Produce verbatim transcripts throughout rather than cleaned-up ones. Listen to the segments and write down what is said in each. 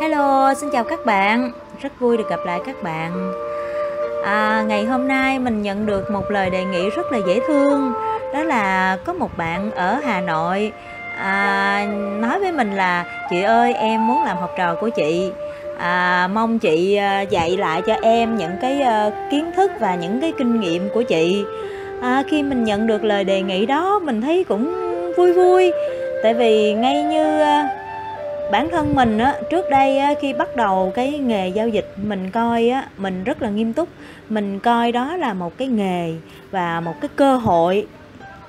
Hello, xin chào các bạn. Rất vui được gặp lại các bạn. À, ngày hôm nay mình nhận được một lời đề nghị rất là dễ thương. Đó là có một bạn ở Hà Nội à, nói với mình là chị ơi, em muốn làm học trò của chị. À, mong chị dạy lại cho em những cái kiến thức và những cái kinh nghiệm của chị. À, khi mình nhận được lời đề nghị đó, mình thấy cũng vui vui. Tại vì ngay như bản thân mình á, trước đây á, khi bắt đầu cái nghề giao dịch, mình coi á, mình rất là nghiêm túc. Mình coi đó là một cái nghề và một cái cơ hội,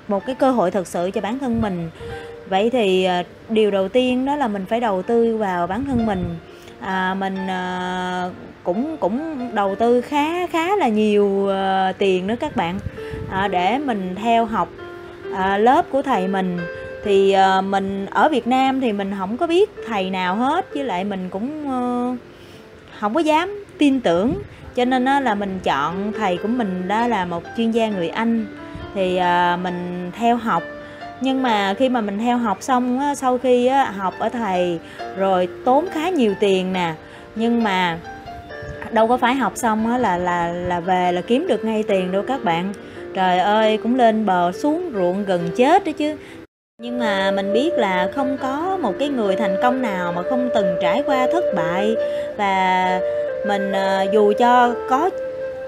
một cái cơ hội thật sự cho bản thân mình. Vậy thì điều đầu tiên đó là mình phải đầu tư vào bản thân mình. À, mình à, cũng cũng đầu tư khá khá là nhiều à, tiền nữa các bạn, à, để mình theo học à, lớp của thầy mình. Thì à, mình ở Việt Nam thì mình không có biết thầy nào hết, với lại mình cũng à, không có dám tin tưởng, cho nên à, là mình chọn thầy của mình đó là một chuyên gia người Anh. Thì à, mình theo học. Nhưng mà khi mà mình theo học xong á, sau khi á, học ở thầy rồi tốn khá nhiều tiền nè. Nhưng mà đâu có phải học xong á, là, là, là về là kiếm được ngay tiền đâu các bạn. Trời ơi, cũng lên bờ xuống ruộng gần chết đó chứ. Nhưng mà mình biết là không có một cái người thành công nào mà không từng trải qua thất bại. Và mình dù cho có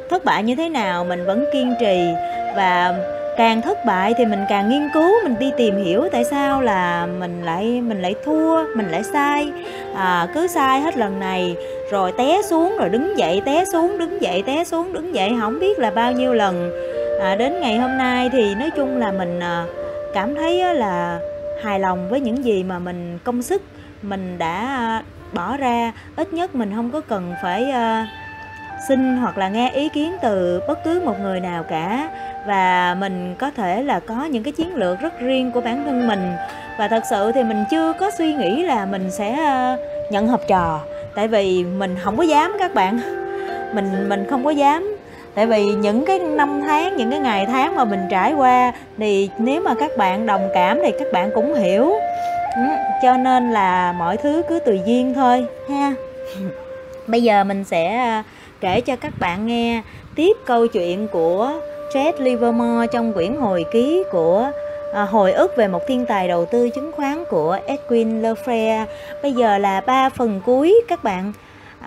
thất bại như thế nào, mình vẫn kiên trì. Và càng thất bại thì mình càng nghiên cứu, mình đi tìm hiểu tại sao là mình lại mình lại thua, mình lại sai. À, cứ sai hết lần này rồi té xuống, rồi đứng dậy té xuống, đứng dậy té xuống, đứng dậy không biết là bao nhiêu lần. À, đến ngày hôm nay thì nói chung là mình cảm thấy là hài lòng với những gì mà mình công sức mình đã bỏ ra. Ít nhất mình không có cần phải xin hoặc là nghe ý kiến từ bất cứ một người nào cả. Và mình có thể là có những cái chiến lược rất riêng của bản thân mình. Và thật sự thì mình chưa có suy nghĩ là mình sẽ nhận học trò. Tại vì mình không có dám các bạn. Mình mình không có dám. Tại vì những cái năm tháng, những cái ngày tháng mà mình trải qua, thì nếu mà các bạn đồng cảm thì các bạn cũng hiểu. Cho nên là mọi thứ cứ tùy duyên thôi ha. Bây giờ mình sẽ kể cho các bạn nghe tiếp câu chuyện của Jesse Livermore trong quyển hồi ký của à, hồi ức về một thiên tài đầu tư chứng khoán của Edwin Lefevre. Bây giờ là ba phần cuối các bạn,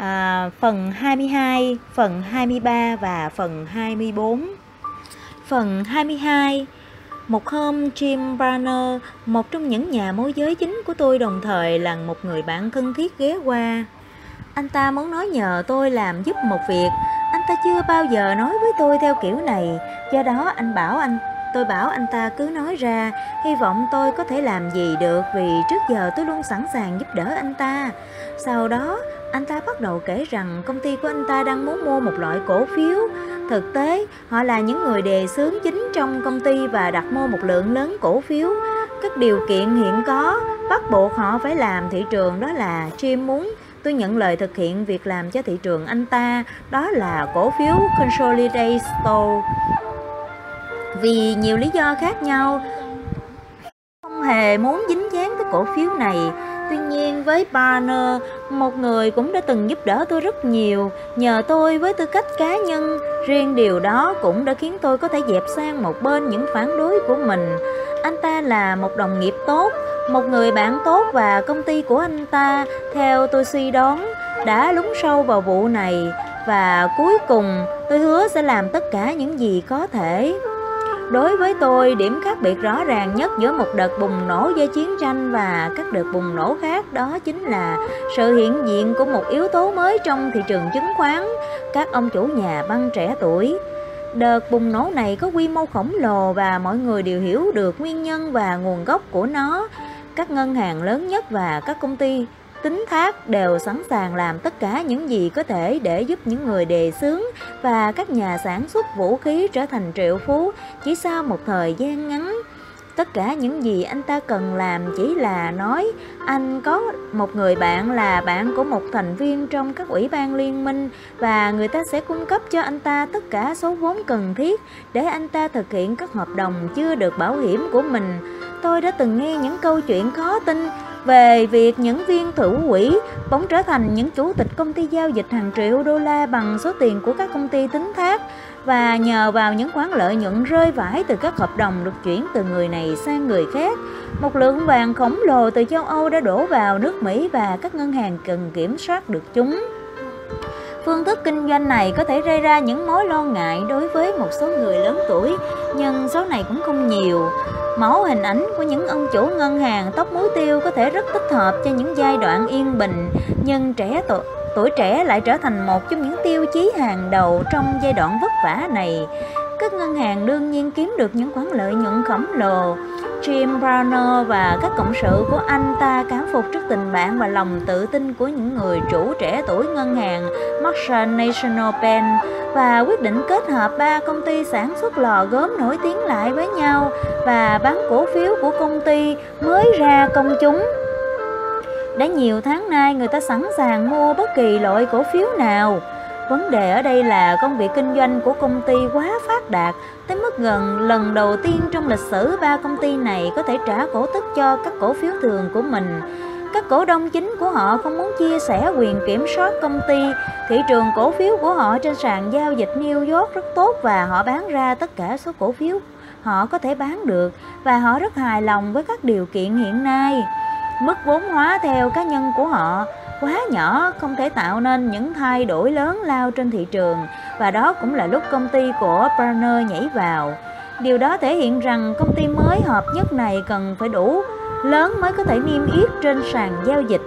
à, phần hai mươi hai, phần hai mươi ba và phần hai mươi bốn. Phần hai mươi hai. Một hôm, Jim Barner, một trong những nhà môi giới chính của tôi, đồng thời là một người bạn thân thiết, ghé qua. Anh ta muốn nói nhờ tôi làm giúp một việc. Anh ta chưa bao giờ nói với tôi theo kiểu này. Do đó anh bảo anh tôi bảo anh ta cứ nói ra, hy vọng tôi có thể làm gì được, vì trước giờ tôi luôn sẵn sàng giúp đỡ anh ta. Sau đó anh ta bắt đầu kể rằng công ty của anh ta đang muốn mua một loại cổ phiếu. Thực tế họ là những người đề xướng chính trong công ty và đặt mua một lượng lớn cổ phiếu. Các điều kiện hiện có bắt buộc họ phải làm thị trường, đó là Jim muốn tôi nhận lời thực hiện việc làm cho thị trường anh ta, đó là cổ phiếu Consolidated Stores. Vì nhiều lý do khác nhau, không hề muốn dính dáng tới cổ phiếu này. Tuy nhiên với Barner, một người cũng đã từng giúp đỡ tôi rất nhiều, nhờ tôi với tư cách cá nhân, riêng điều đó cũng đã khiến tôi có thể dẹp sang một bên những phản đối của mình. Anh ta là một đồng nghiệp tốt, một người bạn tốt, và công ty của anh ta, theo tôi suy đoán, đã lún sâu vào vụ này. Và cuối cùng tôi hứa sẽ làm tất cả những gì có thể. Đối với tôi, điểm khác biệt rõ ràng nhất giữa một đợt bùng nổ do chiến tranh và các đợt bùng nổ khác đó chính là sự hiện diện của một yếu tố mới trong thị trường chứng khoán, các ông chủ nhà băng trẻ tuổi. Đợt bùng nổ này có quy mô khổng lồ và mọi người đều hiểu được nguyên nhân và nguồn gốc của nó. Các ngân hàng lớn nhất và các công ty tín thác đều sẵn sàng làm tất cả những gì có thể để giúp những người đề xướng và các nhà sản xuất vũ khí trở thành triệu phú chỉ sau một thời gian ngắn. Tất cả những gì anh ta cần làm chỉ là nói anh có một người bạn là bạn của một thành viên trong các ủy ban liên minh, và người ta sẽ cung cấp cho anh ta tất cả số vốn cần thiết để anh ta thực hiện các hợp đồng chưa được bảo hiểm của mình. Tôi đã từng nghe những câu chuyện khó tin về việc những viên thủ quỹ bỗng trở thành những chủ tịch công ty giao dịch hàng triệu đô la bằng số tiền của các công ty tín thác, và nhờ vào những khoản lợi nhuận rơi vãi từ các hợp đồng được chuyển từ người này sang người khác, một lượng vàng khổng lồ từ châu Âu đã đổ vào nước Mỹ và các ngân hàng cần kiểm soát được chúng. Phương thức kinh doanh này có thể gây ra những mối lo ngại đối với một số người lớn tuổi, nhưng số này cũng không nhiều. Mẫu hình ảnh của những ông chủ ngân hàng tóc muối tiêu có thể rất thích hợp cho những giai đoạn yên bình, nhưng trẻ tuổi, tuổi trẻ lại trở thành một trong những tiêu chí hàng đầu trong giai đoạn vất vả này. Các ngân hàng đương nhiên kiếm được những khoản lợi nhuận khổng lồ. Jim Barner và các cộng sự của anh ta cảm phục trước tình bạn và lòng tự tin của những người chủ trẻ tuổi ngân hàng Marshall National Bank, và quyết định kết hợp ba công ty sản xuất lò gốm nổi tiếng lại với nhau và bán cổ phiếu của công ty mới ra công chúng. Đã nhiều tháng nay, người ta sẵn sàng mua bất kỳ loại cổ phiếu nào. Vấn đề ở đây là công việc kinh doanh của công ty quá phát đạt tới mức gần lần đầu tiên trong lịch sử ba công ty này có thể trả cổ tức cho các cổ phiếu thường của mình. Các cổ đông chính của họ không muốn chia sẻ quyền kiểm soát công ty. Thị trường cổ phiếu của họ trên sàn giao dịch New York rất tốt và họ bán ra tất cả số cổ phiếu họ có thể bán được, và họ rất hài lòng với các điều kiện hiện nay. Mức vốn hóa theo cá nhân của họ quá nhỏ, không thể tạo nên những thay đổi lớn lao trên thị trường, và đó cũng là lúc công ty của Barner nhảy vào. Điều đó thể hiện rằng công ty mới hợp nhất này cần phải đủ lớn mới có thể niêm yết trên sàn giao dịch,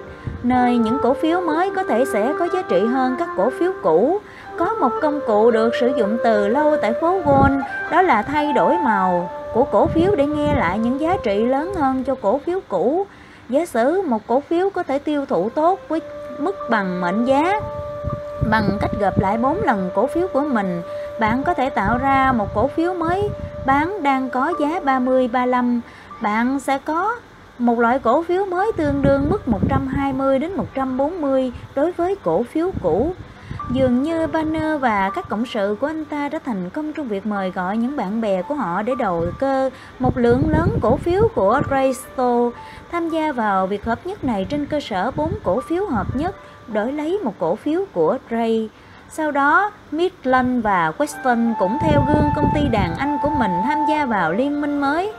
nơi những cổ phiếu mới có thể sẽ có giá trị hơn các cổ phiếu cũ. Có một công cụ được sử dụng từ lâu tại phố Wall, đó là thay đổi màu của cổ phiếu để nghe lại những giá trị lớn hơn cho cổ phiếu cũ. Giả sử một cổ phiếu có thể tiêu thụ tốt với mức bằng mệnh giá bằng cách gộp lại bốn lần cổ phiếu của mình, bạn có thể tạo ra một cổ phiếu mới bán đang có giá ba mươi, ba mươi lăm. Bạn sẽ có một loại cổ phiếu mới tương đương mức một trăm hai mươi đến một trăm bốn mươi đối với cổ phiếu cũ. Dường như Barner và các cộng sự của anh ta đã thành công trong việc mời gọi những bạn bè của họ để đầu cơ một lượng lớn cổ phiếu của Ray Store tham gia vào việc hợp nhất này trên cơ sở bốn cổ phiếu hợp nhất đổi lấy một cổ phiếu của Ray. Sau đó, Midland và Weston cũng theo gương công ty đàn anh của mình tham gia vào liên minh mới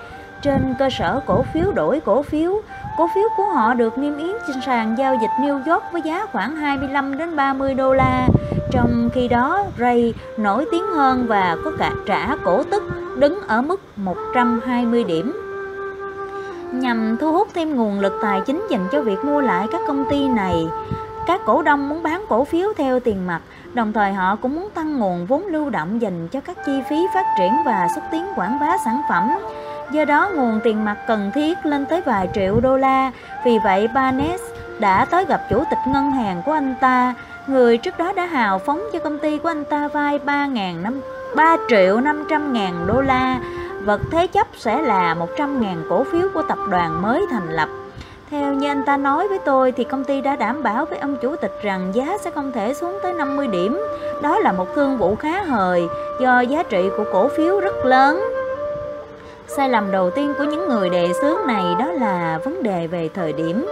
trên cơ sở cổ phiếu đổi cổ phiếu. Cổ phiếu của họ được niêm yết trên sàn giao dịch New York với giá khoảng hai mươi lăm đến ba mươi đô la. Trong khi đó, Ray nổi tiếng hơn và có cả trả cổ tức đứng ở mức một trăm hai mươi điểm. Nhằm thu hút thêm nguồn lực tài chính dành cho việc mua lại các công ty này, các cổ đông muốn bán cổ phiếu theo tiền mặt, đồng thời họ cũng muốn tăng nguồn vốn lưu động dành cho các chi phí phát triển và xúc tiến quảng bá sản phẩm. Do đó, nguồn tiền mặt cần thiết lên tới vài triệu đô la. Vì vậy, Barnes đã tới gặp chủ tịch ngân hàng của anh ta, người trước đó đã hào phóng cho công ty của anh ta vay ba triệu năm trăm ngàn đô la. Vật thế chấp sẽ là một trăm ngàn cổ phiếu của tập đoàn mới thành lập. Theo như anh ta nói với tôi thì công ty đã đảm bảo với ông chủ tịch rằng giá sẽ không thể xuống tới năm mươi điểm. Đó là một thương vụ khá hời do giá trị của cổ phiếu rất lớn. Sai lầm đầu tiên của những người đề xướng này đó là vấn đề về thời điểm.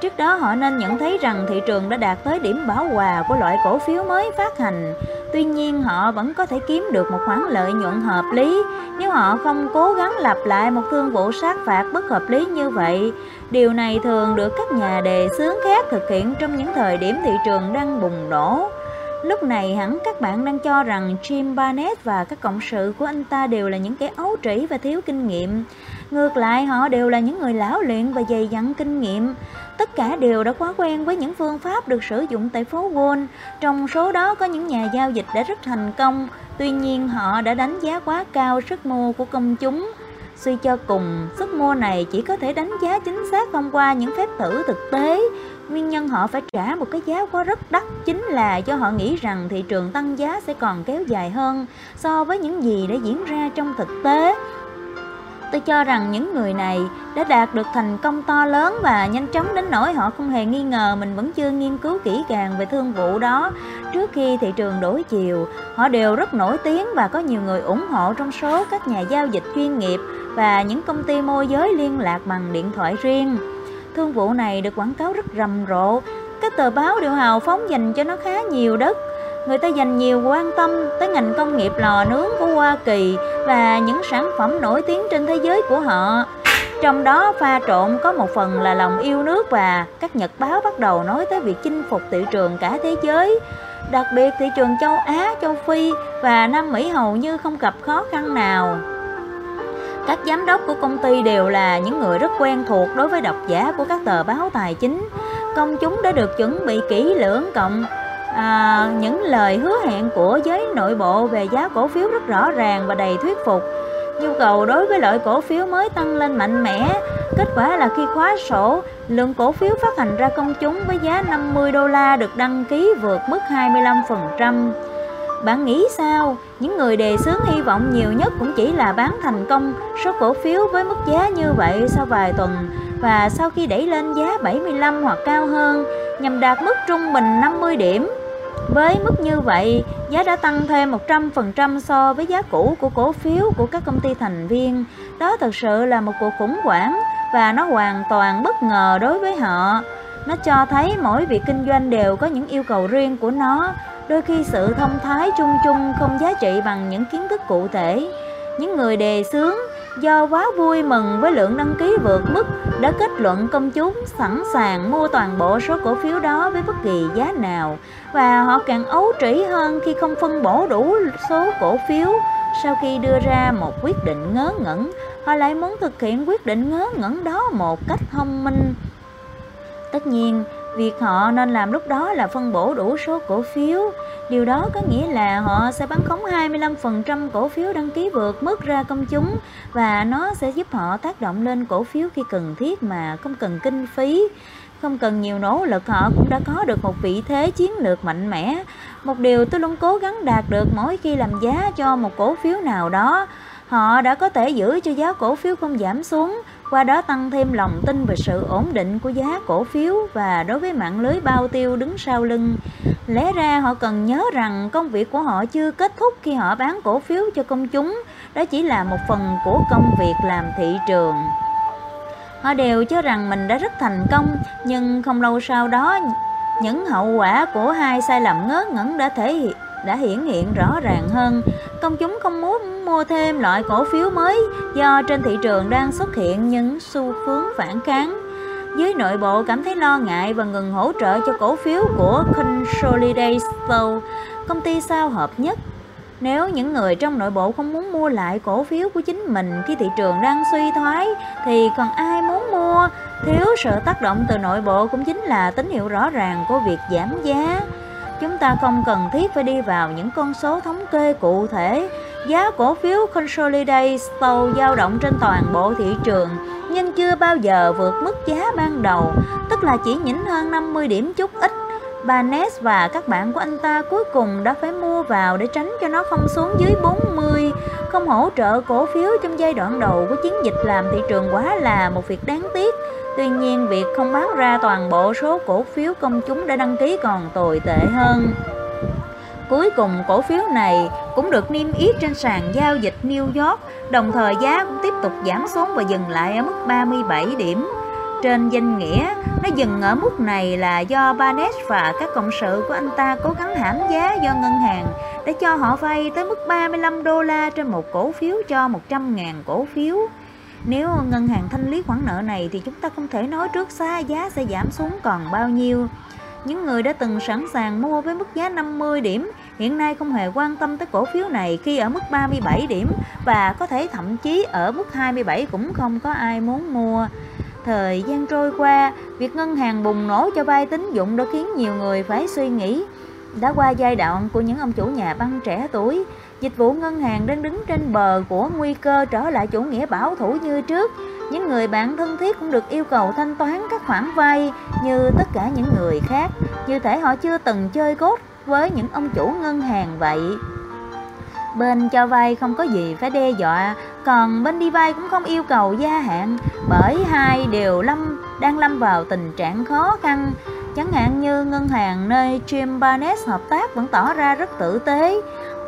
Trước đó họ nên nhận thấy rằng thị trường đã đạt tới điểm bão hòa của loại cổ phiếu mới phát hành. Tuy nhiên, họ vẫn có thể kiếm được một khoản lợi nhuận hợp lý nếu họ không cố gắng lặp lại một thương vụ sát phạt bất hợp lý như vậy. Điều này thường được các nhà đề xướng khác thực hiện trong những thời điểm thị trường đang bùng nổ. Lúc này hẳn các bạn đang cho rằng Jim Barner và các cộng sự của anh ta đều là những kẻ ấu trĩ và thiếu kinh nghiệm. Ngược lại, họ đều là những người lão luyện và dày dặn kinh nghiệm. Tất cả đều đã quá quen với những phương pháp được sử dụng tại phố Wall. Trong số đó có những nhà giao dịch đã rất thành công. Tuy nhiên, họ đã đánh giá quá cao sức mua của công chúng. Suy cho cùng, sức mua này chỉ có thể đánh giá chính xác thông qua những phép thử thực tế. Nguyên nhân họ phải trả một cái giá quá rất đắt chính là do họ nghĩ rằng thị trường tăng giá sẽ còn kéo dài hơn so với những gì đã diễn ra trong thực tế. Tôi cho rằng những người này đã đạt được thành công to lớn và nhanh chóng đến nỗi họ không hề nghi ngờ mình vẫn chưa nghiên cứu kỹ càng về thương vụ đó trước khi thị trường đổi chiều. Họ đều rất nổi tiếng và có nhiều người ủng hộ trong số các nhà giao dịch chuyên nghiệp và những công ty môi giới liên lạc bằng điện thoại riêng. Thương vụ này được quảng cáo rất rầm rộ, các tờ báo đều hào phóng dành cho nó khá nhiều đất. Người ta dành nhiều quan tâm tới ngành công nghiệp lò nướng của Hoa Kỳ và những sản phẩm nổi tiếng trên thế giới của họ. Trong đó pha trộn có một phần là lòng yêu nước, và các nhật báo bắt đầu nói tới việc chinh phục thị trường cả thế giới. Đặc biệt thị trường châu Á, châu Phi và Nam Mỹ hầu như không gặp khó khăn nào. Các giám đốc của công ty đều là những người rất quen thuộc đối với độc giả của các tờ báo tài chính. Công chúng đã được chuẩn bị kỹ lưỡng, cộng à, những lời hứa hẹn của giới nội bộ về giá cổ phiếu rất rõ ràng và đầy thuyết phục. Nhu cầu đối với loại cổ phiếu mới tăng lên mạnh mẽ. Kết quả là khi khóa sổ, lượng cổ phiếu phát hành ra công chúng với giá năm mươi đô la được đăng ký vượt mức hai mươi lăm phần trăm. Bạn nghĩ sao? Những người đề xướng hy vọng nhiều nhất cũng chỉ là bán thành công số cổ phiếu với mức giá như vậy sau vài tuần, và sau khi đẩy lên giá bảy mươi lăm hoặc cao hơn nhằm đạt mức trung bình năm mươi điểm. Với mức như vậy, giá đã tăng thêm một trăm phần trăm so với giá cũ của cổ phiếu của các công ty thành viên. Đó thực sự là một cuộc khủng hoảng, và nó hoàn toàn bất ngờ đối với họ. Nó cho thấy mỗi việc kinh doanh đều có những yêu cầu riêng của nó. Đôi khi sự thông thái chung chung không giá trị bằng những kiến thức cụ thể. Những người đề xướng do quá vui mừng với lượng đăng ký vượt mức đã kết luận công chúng sẵn sàng mua toàn bộ số cổ phiếu đó với bất kỳ giá nào, và họ càng ấu trĩ hơn khi không phân bổ đủ số cổ phiếu. Sau khi đưa ra một quyết định ngớ ngẩn, họ lại muốn thực hiện quyết định ngớ ngẩn đó một cách thông minh. Tất nhiên, việc họ nên làm lúc đó là phân bổ đủ số cổ phiếu. Điều đó có nghĩa là họ sẽ bán khống hai mươi lăm phần trăm cổ phiếu đăng ký vượt mức ra công chúng, và nó sẽ giúp họ tác động lên cổ phiếu khi cần thiết mà không cần kinh phí. Không cần nhiều nỗ lực, họ cũng đã có được một vị thế chiến lược mạnh mẽ. Một điều tôi luôn cố gắng đạt được mỗi khi làm giá cho một cổ phiếu nào đó, họ đã có thể giữ cho giá cổ phiếu không giảm xuống, qua đó tăng thêm lòng tin về sự ổn định của giá cổ phiếu và đối với mạng lưới bao tiêu đứng sau lưng. Lẽ ra họ cần nhớ rằng công việc của họ chưa kết thúc khi họ bán cổ phiếu cho công chúng. Đó chỉ là một phần của công việc làm thị trường. Họ đều cho rằng mình đã rất thành công, nhưng không lâu sau đó, những hậu quả của hai sai lầm ngớ ngẩn đã thể hiện đã hiển hiện rõ ràng hơn. Công chúng không muốn mua thêm loại cổ phiếu mới do trên thị trường đang xuất hiện những xu hướng phản kháng. Giới nội bộ cảm thấy lo ngại và ngừng hỗ trợ cho cổ phiếu của Consolidated Stores, công ty sao hợp nhất. Nếu những người trong nội bộ không muốn mua lại cổ phiếu của chính mình khi thị trường đang suy thoái, thì còn ai muốn mua? Thiếu sự tác động từ nội bộ cũng chính là tín hiệu rõ ràng của việc giảm giá. Chúng ta không cần thiết phải đi vào những con số thống kê cụ thể. Giá cổ phiếu Consolidated Stores dao động trên toàn bộ thị trường, nhưng chưa bao giờ vượt mức giá ban đầu, tức là chỉ nhỉnh hơn năm mươi điểm chút ít. Barnes và các bạn của anh ta cuối cùng đã phải mua vào để tránh cho nó không xuống dưới bốn mươi. Không hỗ trợ cổ phiếu trong giai đoạn đầu của chiến dịch làm thị trường quá là một việc đáng tiếc. Tuy nhiên, việc không bán ra toàn bộ số cổ phiếu công chúng đã đăng ký còn tồi tệ hơn. Cuối cùng, cổ phiếu này cũng được niêm yết trên sàn giao dịch New York, đồng thời giá cũng tiếp tục giảm xuống và dừng lại ở mức ba mươi bảy điểm. Trên danh nghĩa, nó dừng ở mức này là do Barnes và các cộng sự của anh ta cố gắng hãm giá do ngân hàng để cho họ vay tới mức ba mươi lăm đô la trên một cổ phiếu cho một trăm nghìn cổ phiếu. Nếu ngân hàng thanh lý khoản nợ này thì chúng ta không thể nói trước xa giá sẽ giảm xuống còn bao nhiêu. Những người đã từng sẵn sàng mua với mức giá năm mươi điểm hiện nay không hề quan tâm tới cổ phiếu này khi ở mức ba mươi bảy điểm, và có thể thậm chí ở mức hai mươi bảy cũng không có ai muốn mua. Thời gian trôi qua, việc ngân hàng bùng nổ cho vay tín dụng đã khiến nhiều người phải suy nghĩ. Đã qua giai đoạn của những ông chủ nhà băng trẻ tuổi, dịch vụ ngân hàng đang đứng trên bờ của nguy cơ trở lại chủ nghĩa bảo thủ như trước. Những người bạn thân thiết cũng được yêu cầu thanh toán các khoản vay như tất cả những người khác, như thể họ chưa từng chơi cốt với những ông chủ ngân hàng vậy. Bên cho vay không có gì phải đe dọa, còn bên đi vay cũng không yêu cầu gia hạn, bởi hai đều lâm đang lâm vào tình trạng khó khăn. Chẳng hạn như ngân hàng nơi Jim Barnes hợp tác vẫn tỏ ra rất tử tế.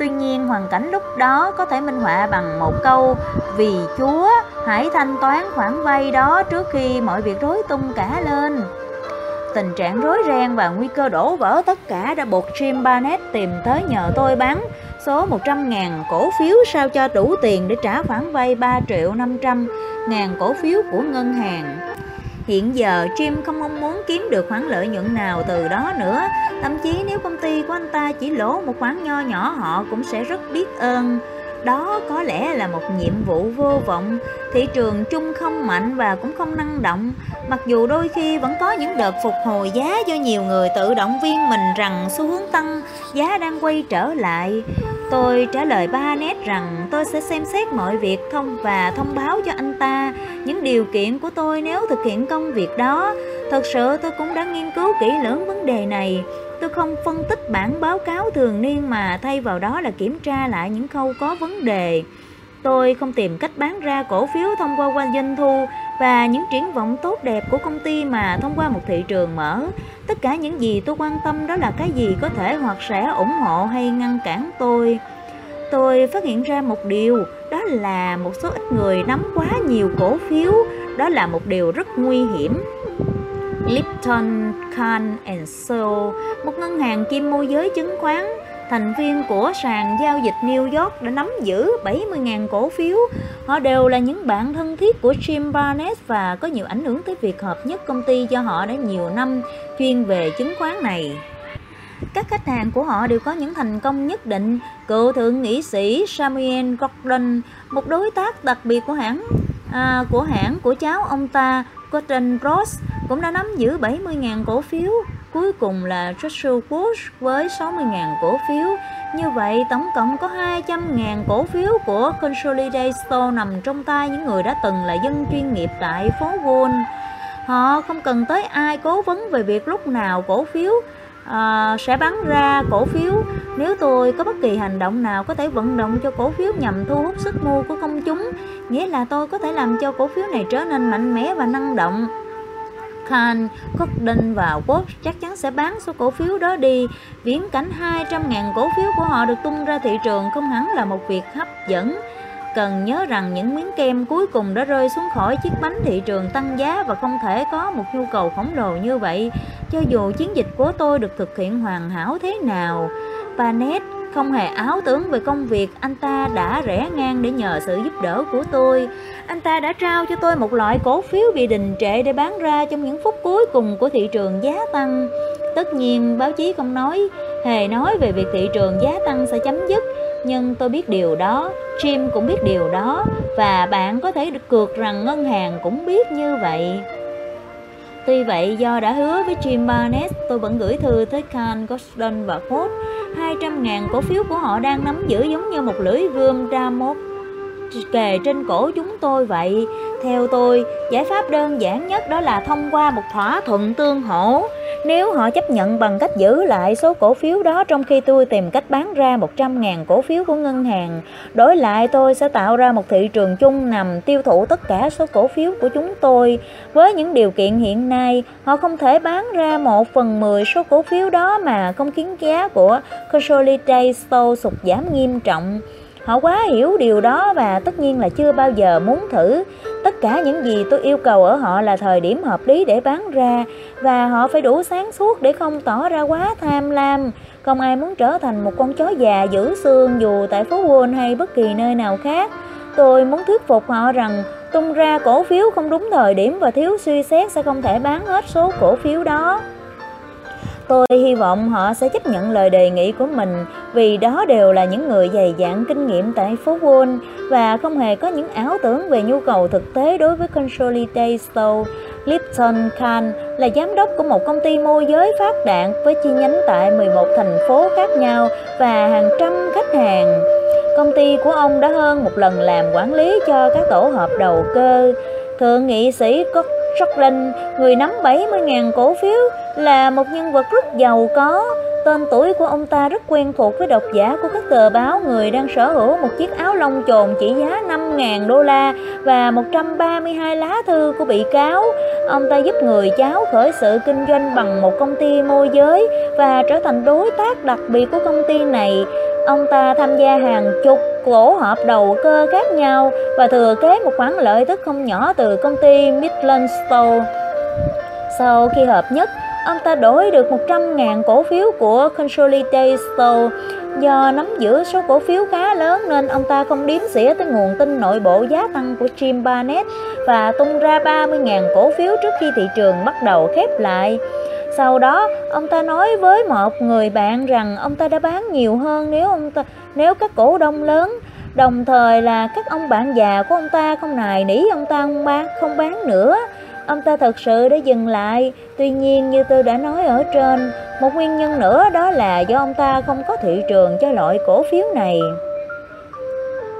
Tuy nhiên, hoàn cảnh lúc đó có thể minh họa bằng một câu: vì Chúa, hãy thanh toán khoản vay đó trước khi mọi việc rối tung cả lên. Tình trạng rối ren và nguy cơ đổ vỡ tất cả đã buộc Jim Barnett tìm tới nhờ tôi bán số một trăm nghìn cổ phiếu sao cho đủ tiền để trả khoản vay ba triệu năm trăm ngàn cổ phiếu của ngân hàng. Hiện giờ Jim không mong muốn kiếm được khoản lợi nhuận nào từ đó nữa. Thậm chí nếu công ty của anh ta chỉ lỗ một khoản nho nhỏ, họ cũng sẽ rất biết ơn. Đó có lẽ là một nhiệm vụ vô vọng. Thị trường chung không mạnh và cũng không năng động, mặc dù đôi khi vẫn có những đợt phục hồi giá do nhiều người tự động viên mình rằng xu hướng tăng giá đang quay trở lại. Tôi trả lời Barnett rằng tôi sẽ xem xét mọi việc thông và thông báo cho anh ta những điều kiện của tôi nếu thực hiện công việc đó. Thật sự tôi cũng đã nghiên cứu kỹ lưỡng vấn đề này. Tôi không phân tích bản báo cáo thường niên mà thay vào đó là kiểm tra lại những khâu có vấn đề. Tôi không tìm cách bán ra cổ phiếu thông qua qua doanh thu và những triển vọng tốt đẹp của công ty mà thông qua một thị trường mở. Tất cả những gì tôi quan tâm đó là cái gì có thể hoặc sẽ ủng hộ hay ngăn cản tôi. Tôi phát hiện ra một điều, đó là một số ít người nắm quá nhiều cổ phiếu. Đó là một điều rất nguy hiểm. Lipton, Kahn and Sole, một ngân hàng kim môi giới chứng khoán, thành viên của sàn giao dịch New York, đã nắm giữ bảy mươi nghìn cổ phiếu. Họ đều là những bạn thân thiết của Jim Barnett và có nhiều ảnh hưởng tới việc hợp nhất công ty do họ đã nhiều năm chuyên về chứng khoán này. Các khách hàng của họ đều có những thành công nhất định. Cựu thượng nghị sĩ Samuel Gordon, một đối tác đặc biệt của hãng à, của hãng của cháu ông ta, Cotton Ross, cũng đã nắm giữ bảy mươi nghìn cổ phiếu. Cuối cùng là Joshua Bush với sáu mươi nghìn cổ phiếu. Như vậy tổng cộng có hai trăm nghìn cổ phiếu của Consolidated Stores nằm trong tay những người đã từng là dân chuyên nghiệp tại phố Wall. Họ không cần tới ai cố vấn về việc lúc nào cổ phiếu à, sẽ bán ra cổ phiếu. Nếu tôi có bất kỳ hành động nào có thể vận động cho cổ phiếu nhằm thu hút sức mua của công chúng, nghĩa là tôi có thể làm cho cổ phiếu này trở nên mạnh mẽ và năng động. Kahn, Cotterton và Ward chắc chắn sẽ bán số cổ phiếu đó đi. Viễn cảnh hai trăm nghìn cổ phiếu của họ được tung ra thị trường không hẳn là một việc hấp dẫn. Cần nhớ rằng những miếng kem cuối cùng đã rơi xuống khỏi chiếc bánh thị trường tăng giá và không thể có một nhu cầu khổng lồ như vậy, cho dù chiến dịch của tôi được thực hiện hoàn hảo thế nào. Barnett không hề ảo tưởng về công việc. Anh ta đã rẽ ngang để nhờ sự giúp đỡ của tôi. Anh ta đã trao cho tôi một loại cổ phiếu bị đình trệ để bán ra trong những phút cuối cùng của thị trường giá tăng. Tất nhiên báo chí không nói hề nói về việc thị trường giá tăng sẽ chấm dứt, nhưng tôi biết điều đó, Jim cũng biết điều đó, và bạn có thể được cược rằng ngân hàng cũng biết như vậy. Tuy vậy, do đã hứa với Jim Barnett, tôi vẫn gửi thư tới Kahn, Gordon và Ford. hai trăm nghìn cổ phiếu của họ đang nắm giữ giống như một lưỡi gươm ra mốt kề trên cổ chúng tôi vậy. Theo tôi, giải pháp đơn giản nhất đó là thông qua một thỏa thuận tương hỗ. Nếu họ chấp nhận bằng cách giữ lại số cổ phiếu đó trong khi tôi tìm cách bán ra một trăm nghìn cổ phiếu của ngân hàng, đổi lại tôi sẽ tạo ra một thị trường chung nằm tiêu thụ tất cả số cổ phiếu của chúng tôi. Với những điều kiện hiện nay, họ không thể bán ra một phần mười số cổ phiếu đó mà không khiến giá của Consolidated Stores sụt giảm nghiêm trọng. Họ quá hiểu điều đó và tất nhiên là chưa bao giờ muốn thử. Tất cả những gì tôi yêu cầu ở họ là thời điểm hợp lý để bán ra, và họ phải đủ sáng suốt để không tỏ ra quá tham lam. Không ai muốn trở thành một con chó già giữ xương dù tại phố Wall hay bất kỳ nơi nào khác. Tôi muốn thuyết phục họ rằng tung ra cổ phiếu không đúng thời điểm và thiếu suy xét sẽ không thể bán hết số cổ phiếu đó. Tôi hy vọng họ sẽ chấp nhận lời đề nghị của mình, vì đó đều là những người dày dạn kinh nghiệm tại phố Wall và không hề có những ảo tưởng về nhu cầu thực tế đối với Consolidated Stores. Lipton Kahn là giám đốc của một công ty môi giới phát đạt với chi nhánh tại mười một thành phố khác nhau và hàng trăm khách hàng. Công ty của ông đã hơn một lần làm quản lý cho các tổ hợp đầu cơ. Thượng nghị sĩ Jordan, người nắm bảy mươi nghìn cổ phiếu, là một nhân vật rất giàu có. Tên tuổi của ông ta rất quen thuộc với độc giả của các tờ báo, người đang sở hữu một chiếc áo lông chồn trị giá năm nghìn đô la và một trăm ba mươi hai lá thư của bị cáo. Ông ta giúp người cháu khởi sự kinh doanh bằng một công ty môi giới và trở thành đối tác đặc biệt của công ty này. Ông ta tham gia hàng chục lỗ hợp đầu cơ khác nhau và thừa kế một khoản lợi tức không nhỏ từ công ty Midland Store. Sau khi hợp nhất, ông ta đổi được một trăm nghìn cổ phiếu của Consolidated Stores. Do nắm giữ số cổ phiếu khá lớn nên ông ta không đếm xỉa tới nguồn tin nội bộ giá tăng của Jim Barner và tung ra ba mươi nghìn cổ phiếu trước khi thị trường bắt đầu khép lại. Sau đó, ông ta nói với một người bạn rằng ông ta đã bán nhiều hơn nếu ông ta, nếu các cổ đông lớn, đồng thời là các ông bạn già của ông ta không nài nỉ ông ta không bán, không bán nữa. Ông ta thật sự đã dừng lại. Tuy nhiên, như tôi đã nói ở trên, một nguyên nhân nữa đó là do ông ta không có thị trường cho loại cổ phiếu này.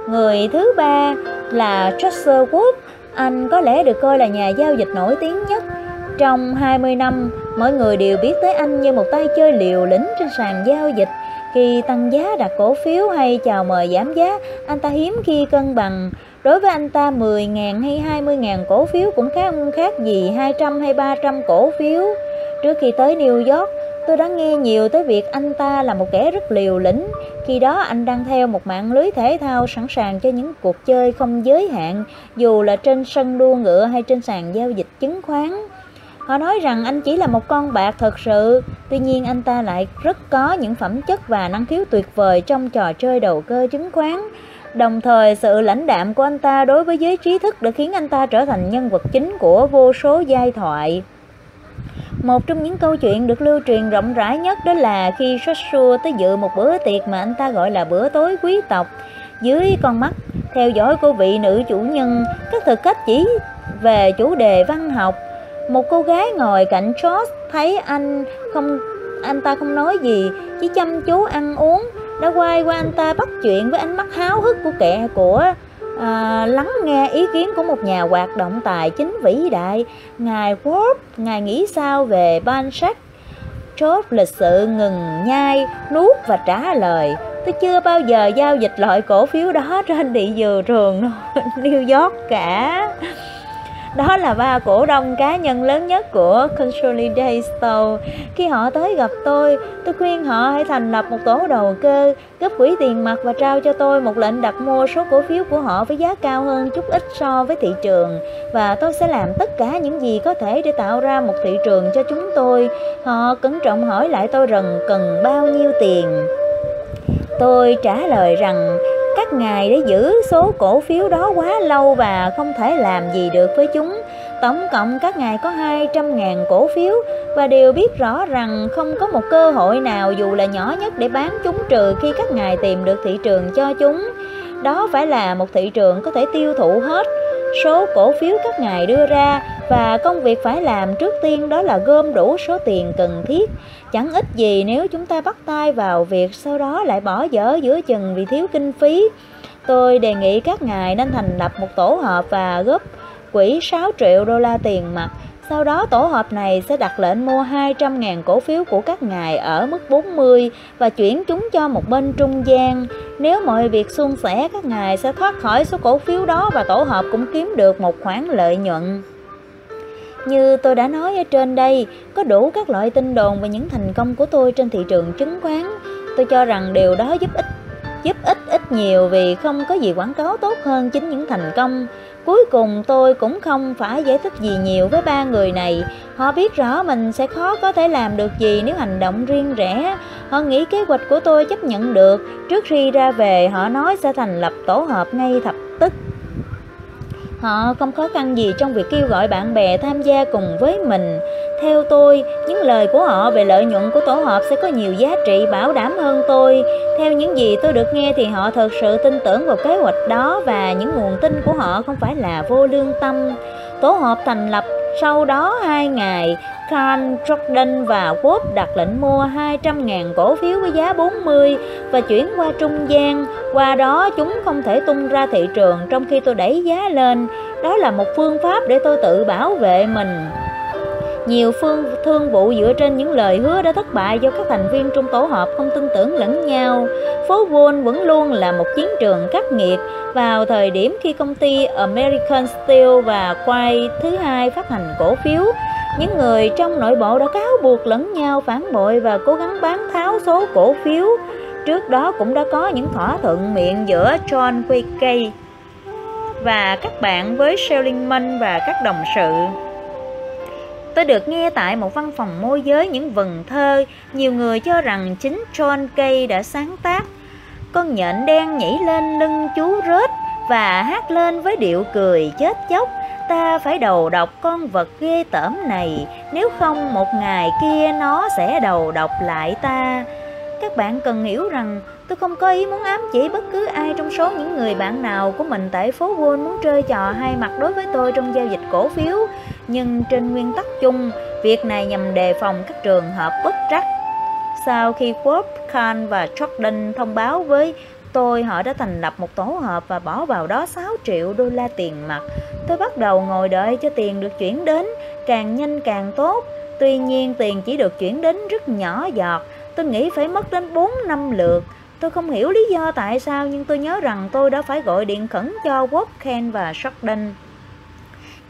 Người thứ ba là Chaucer Wood. Anh có lẽ được coi là nhà giao dịch nổi tiếng nhất. Trong hai mươi năm, mọi người đều biết tới anh như một tay chơi liều lĩnh trên sàn giao dịch. Khi tăng giá đặt cổ phiếu hay chào mời giảm giá, anh ta hiếm khi cân bằng. Đối với anh ta, mười nghìn hay hai mươi nghìn cổ phiếu cũng khá không khác gì hai trăm hay ba trăm cổ phiếu. Trước khi tới New York, tôi đã nghe nhiều tới việc anh ta là một kẻ rất liều lĩnh. Khi đó anh đang theo một mạng lưới thể thao sẵn sàng cho những cuộc chơi không giới hạn, dù là trên sân đua ngựa hay trên sàn giao dịch chứng khoán. Họ nói rằng anh chỉ là một con bạc thật sự, tuy nhiên anh ta lại rất có những phẩm chất và năng khiếu tuyệt vời trong trò chơi đầu cơ chứng khoán. Đồng thời, sự lãnh đạm của anh ta đối với giới trí thức đã khiến anh ta trở thành nhân vật chính của vô số giai thoại. Một trong những câu chuyện được lưu truyền rộng rãi nhất đó là khi Joshua tới dự một bữa tiệc mà anh ta gọi là bữa tối quý tộc. Dưới con mắt theo dõi của vị nữ chủ nhân, các thực khách chỉ về chủ đề văn học. Một cô gái ngồi cạnh George thấy anh không anh ta không nói gì, chỉ chăm chú ăn uống, đã quay qua anh ta bắt chuyện với ánh mắt háo hức của kẻ của à, lắng nghe ý kiến của một nhà hoạt động tài chính vĩ đại. Ngài Ward, ngài nghĩ sao về Bansack? George lịch sự ngừng nhai, nuốt và trả lời: tôi chưa bao giờ giao dịch loại cổ phiếu đó trên thị trường New York cả. Đó là ba cổ đông cá nhân lớn nhất của Consolidated Stores. Khi họ tới gặp tôi, tôi khuyên họ hãy thành lập một tổ đầu cơ, góp quỹ tiền mặt và trao cho tôi một lệnh đặt mua số cổ phiếu của họ với giá cao hơn chút ít so với thị trường. Và tôi sẽ làm tất cả những gì có thể để tạo ra một thị trường cho chúng tôi. Họ cẩn trọng hỏi lại tôi rằng cần bao nhiêu tiền. Tôi trả lời rằng các ngài đã giữ số cổ phiếu đó quá lâu và không thể làm gì được với chúng. Tổng cộng các ngài có hai trăm nghìn cổ phiếu và đều biết rõ rằng không có một cơ hội nào dù là nhỏ nhất để bán chúng trừ khi các ngài tìm được thị trường cho chúng. Đó phải là một thị trường có thể tiêu thụ hết số cổ phiếu các ngài đưa ra, và công việc phải làm trước tiên đó là gom đủ số tiền cần thiết. Chẳng ít gì nếu chúng ta bắt tay vào việc sau đó lại bỏ dở giữa chừng vì thiếu kinh phí. Tôi đề nghị các ngài nên thành lập một tổ hợp và góp quỹ sáu triệu đô la tiền mặt. Sau đó tổ hợp này sẽ đặt lệnh mua hai trăm nghìn cổ phiếu của các ngài ở mức bốn mươi và chuyển chúng cho một bên trung gian. Nếu mọi việc suôn sẻ, các ngài sẽ thoát khỏi số cổ phiếu đó và tổ hợp cũng kiếm được một khoản lợi nhuận. Như tôi đã nói ở trên đây, có đủ các loại tin đồn về những thành công của tôi trên thị trường chứng khoán. Tôi cho rằng điều đó giúp ích, giúp ích ít nhiều vì không có gì quảng cáo tốt hơn chính những thành công. Cuối cùng tôi cũng không phải giải thích gì nhiều với ba người này. Họ biết rõ mình sẽ khó có thể làm được gì nếu hành động riêng rẽ. Họ nghĩ kế hoạch của tôi chấp nhận được. Trước khi ra về, họ nói sẽ thành lập tổ hợp ngay lập tức. Họ không khó khăn gì trong việc kêu gọi bạn bè tham gia cùng với mình. Theo tôi, những lời của họ về lợi nhuận của tổ hợp sẽ có nhiều giá trị bảo đảm hơn tôi. Theo những gì tôi được nghe thì họ thật sự tin tưởng vào kế hoạch đó và những nguồn tin của họ không phải là vô lương tâm. Tổ hợp thành lập sau đó hai ngày, Kahn, Jordan và Ward đặt lệnh mua hai trăm nghìn cổ phiếu với giá bốn mươi và chuyển qua trung gian. Qua đó chúng không thể tung ra thị trường trong khi tôi đẩy giá lên. Đó là một phương pháp để tôi tự bảo vệ mình. Nhiều phương thương vụ dựa trên những lời hứa đã thất bại do các thành viên trong tổ hợp không tin tưởng lẫn nhau. Phố Wall vẫn luôn là một chiến trường khắc nghiệt. Vào thời điểm khi công ty American Steel và Quay thứ hai phát hành cổ phiếu, những người trong nội bộ đã cáo buộc lẫn nhau phản bội và cố gắng bán tháo số cổ phiếu. Trước đó cũng đã có những thỏa thuận miệng giữa John Quakey và các bạn với Seligman và các đồng sự. Tôi được nghe tại một văn phòng môi giới những vần thơ, nhiều người cho rằng chính John Kay đã sáng tác. Con nhện đen nhảy lên lưng chú rết và hát lên với điệu cười chết chóc. Ta phải đầu độc con vật ghê tởm này, nếu không một ngày kia nó sẽ đầu độc lại ta. Các bạn cần hiểu rằng tôi không có ý muốn ám chỉ bất cứ ai trong số những người bạn nào của mình tại phố Wall muốn chơi trò hai mặt đối với tôi trong giao dịch cổ phiếu. Nhưng trên nguyên tắc chung, việc này nhằm đề phòng các trường hợp bất trắc. Sau khi Forbes, Kahn và Jordan thông báo với tôi họ đã thành lập một tổ hợp và bỏ vào đó sáu triệu đô la tiền mặt, tôi bắt đầu ngồi đợi cho tiền được chuyển đến, càng nhanh càng tốt. Tuy nhiên tiền chỉ được chuyển đến rất nhỏ giọt, tôi nghĩ phải mất đến bốn năm lượt. Tôi không hiểu lý do tại sao, nhưng tôi nhớ rằng tôi đã phải gọi điện khẩn cho Wobken và Jordan.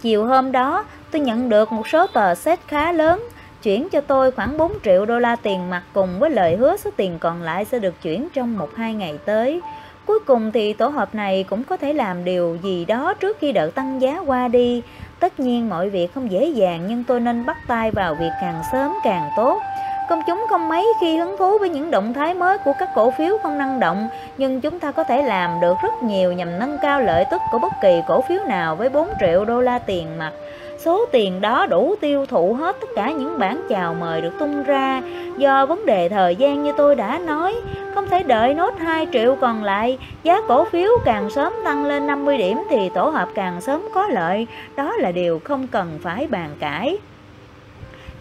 Chiều hôm đó, tôi nhận được một số tờ séc khá lớn, chuyển cho tôi khoảng bốn triệu đô la tiền mặt cùng với lời hứa số tiền còn lại sẽ được chuyển trong một hai ngày tới. Cuối cùng thì tổ hợp này cũng có thể làm điều gì đó trước khi đợt tăng giá qua đi. Tất nhiên mọi việc không dễ dàng, nhưng tôi nên bắt tay vào việc càng sớm càng tốt. Công chúng không mấy khi hứng thú với những động thái mới của các cổ phiếu không năng động, nhưng chúng ta có thể làm được rất nhiều nhằm nâng cao lợi tức của bất kỳ cổ phiếu nào với bốn triệu đô la tiền mặt. Số tiền đó đủ tiêu thụ hết tất cả những bản chào mời được tung ra. Do vấn đề thời gian như tôi đã nói, không thể đợi nốt hai triệu còn lại. Giá cổ phiếu càng sớm tăng lên năm mươi điểm thì tổ hợp càng sớm có lợi. Đó là điều không cần phải bàn cãi.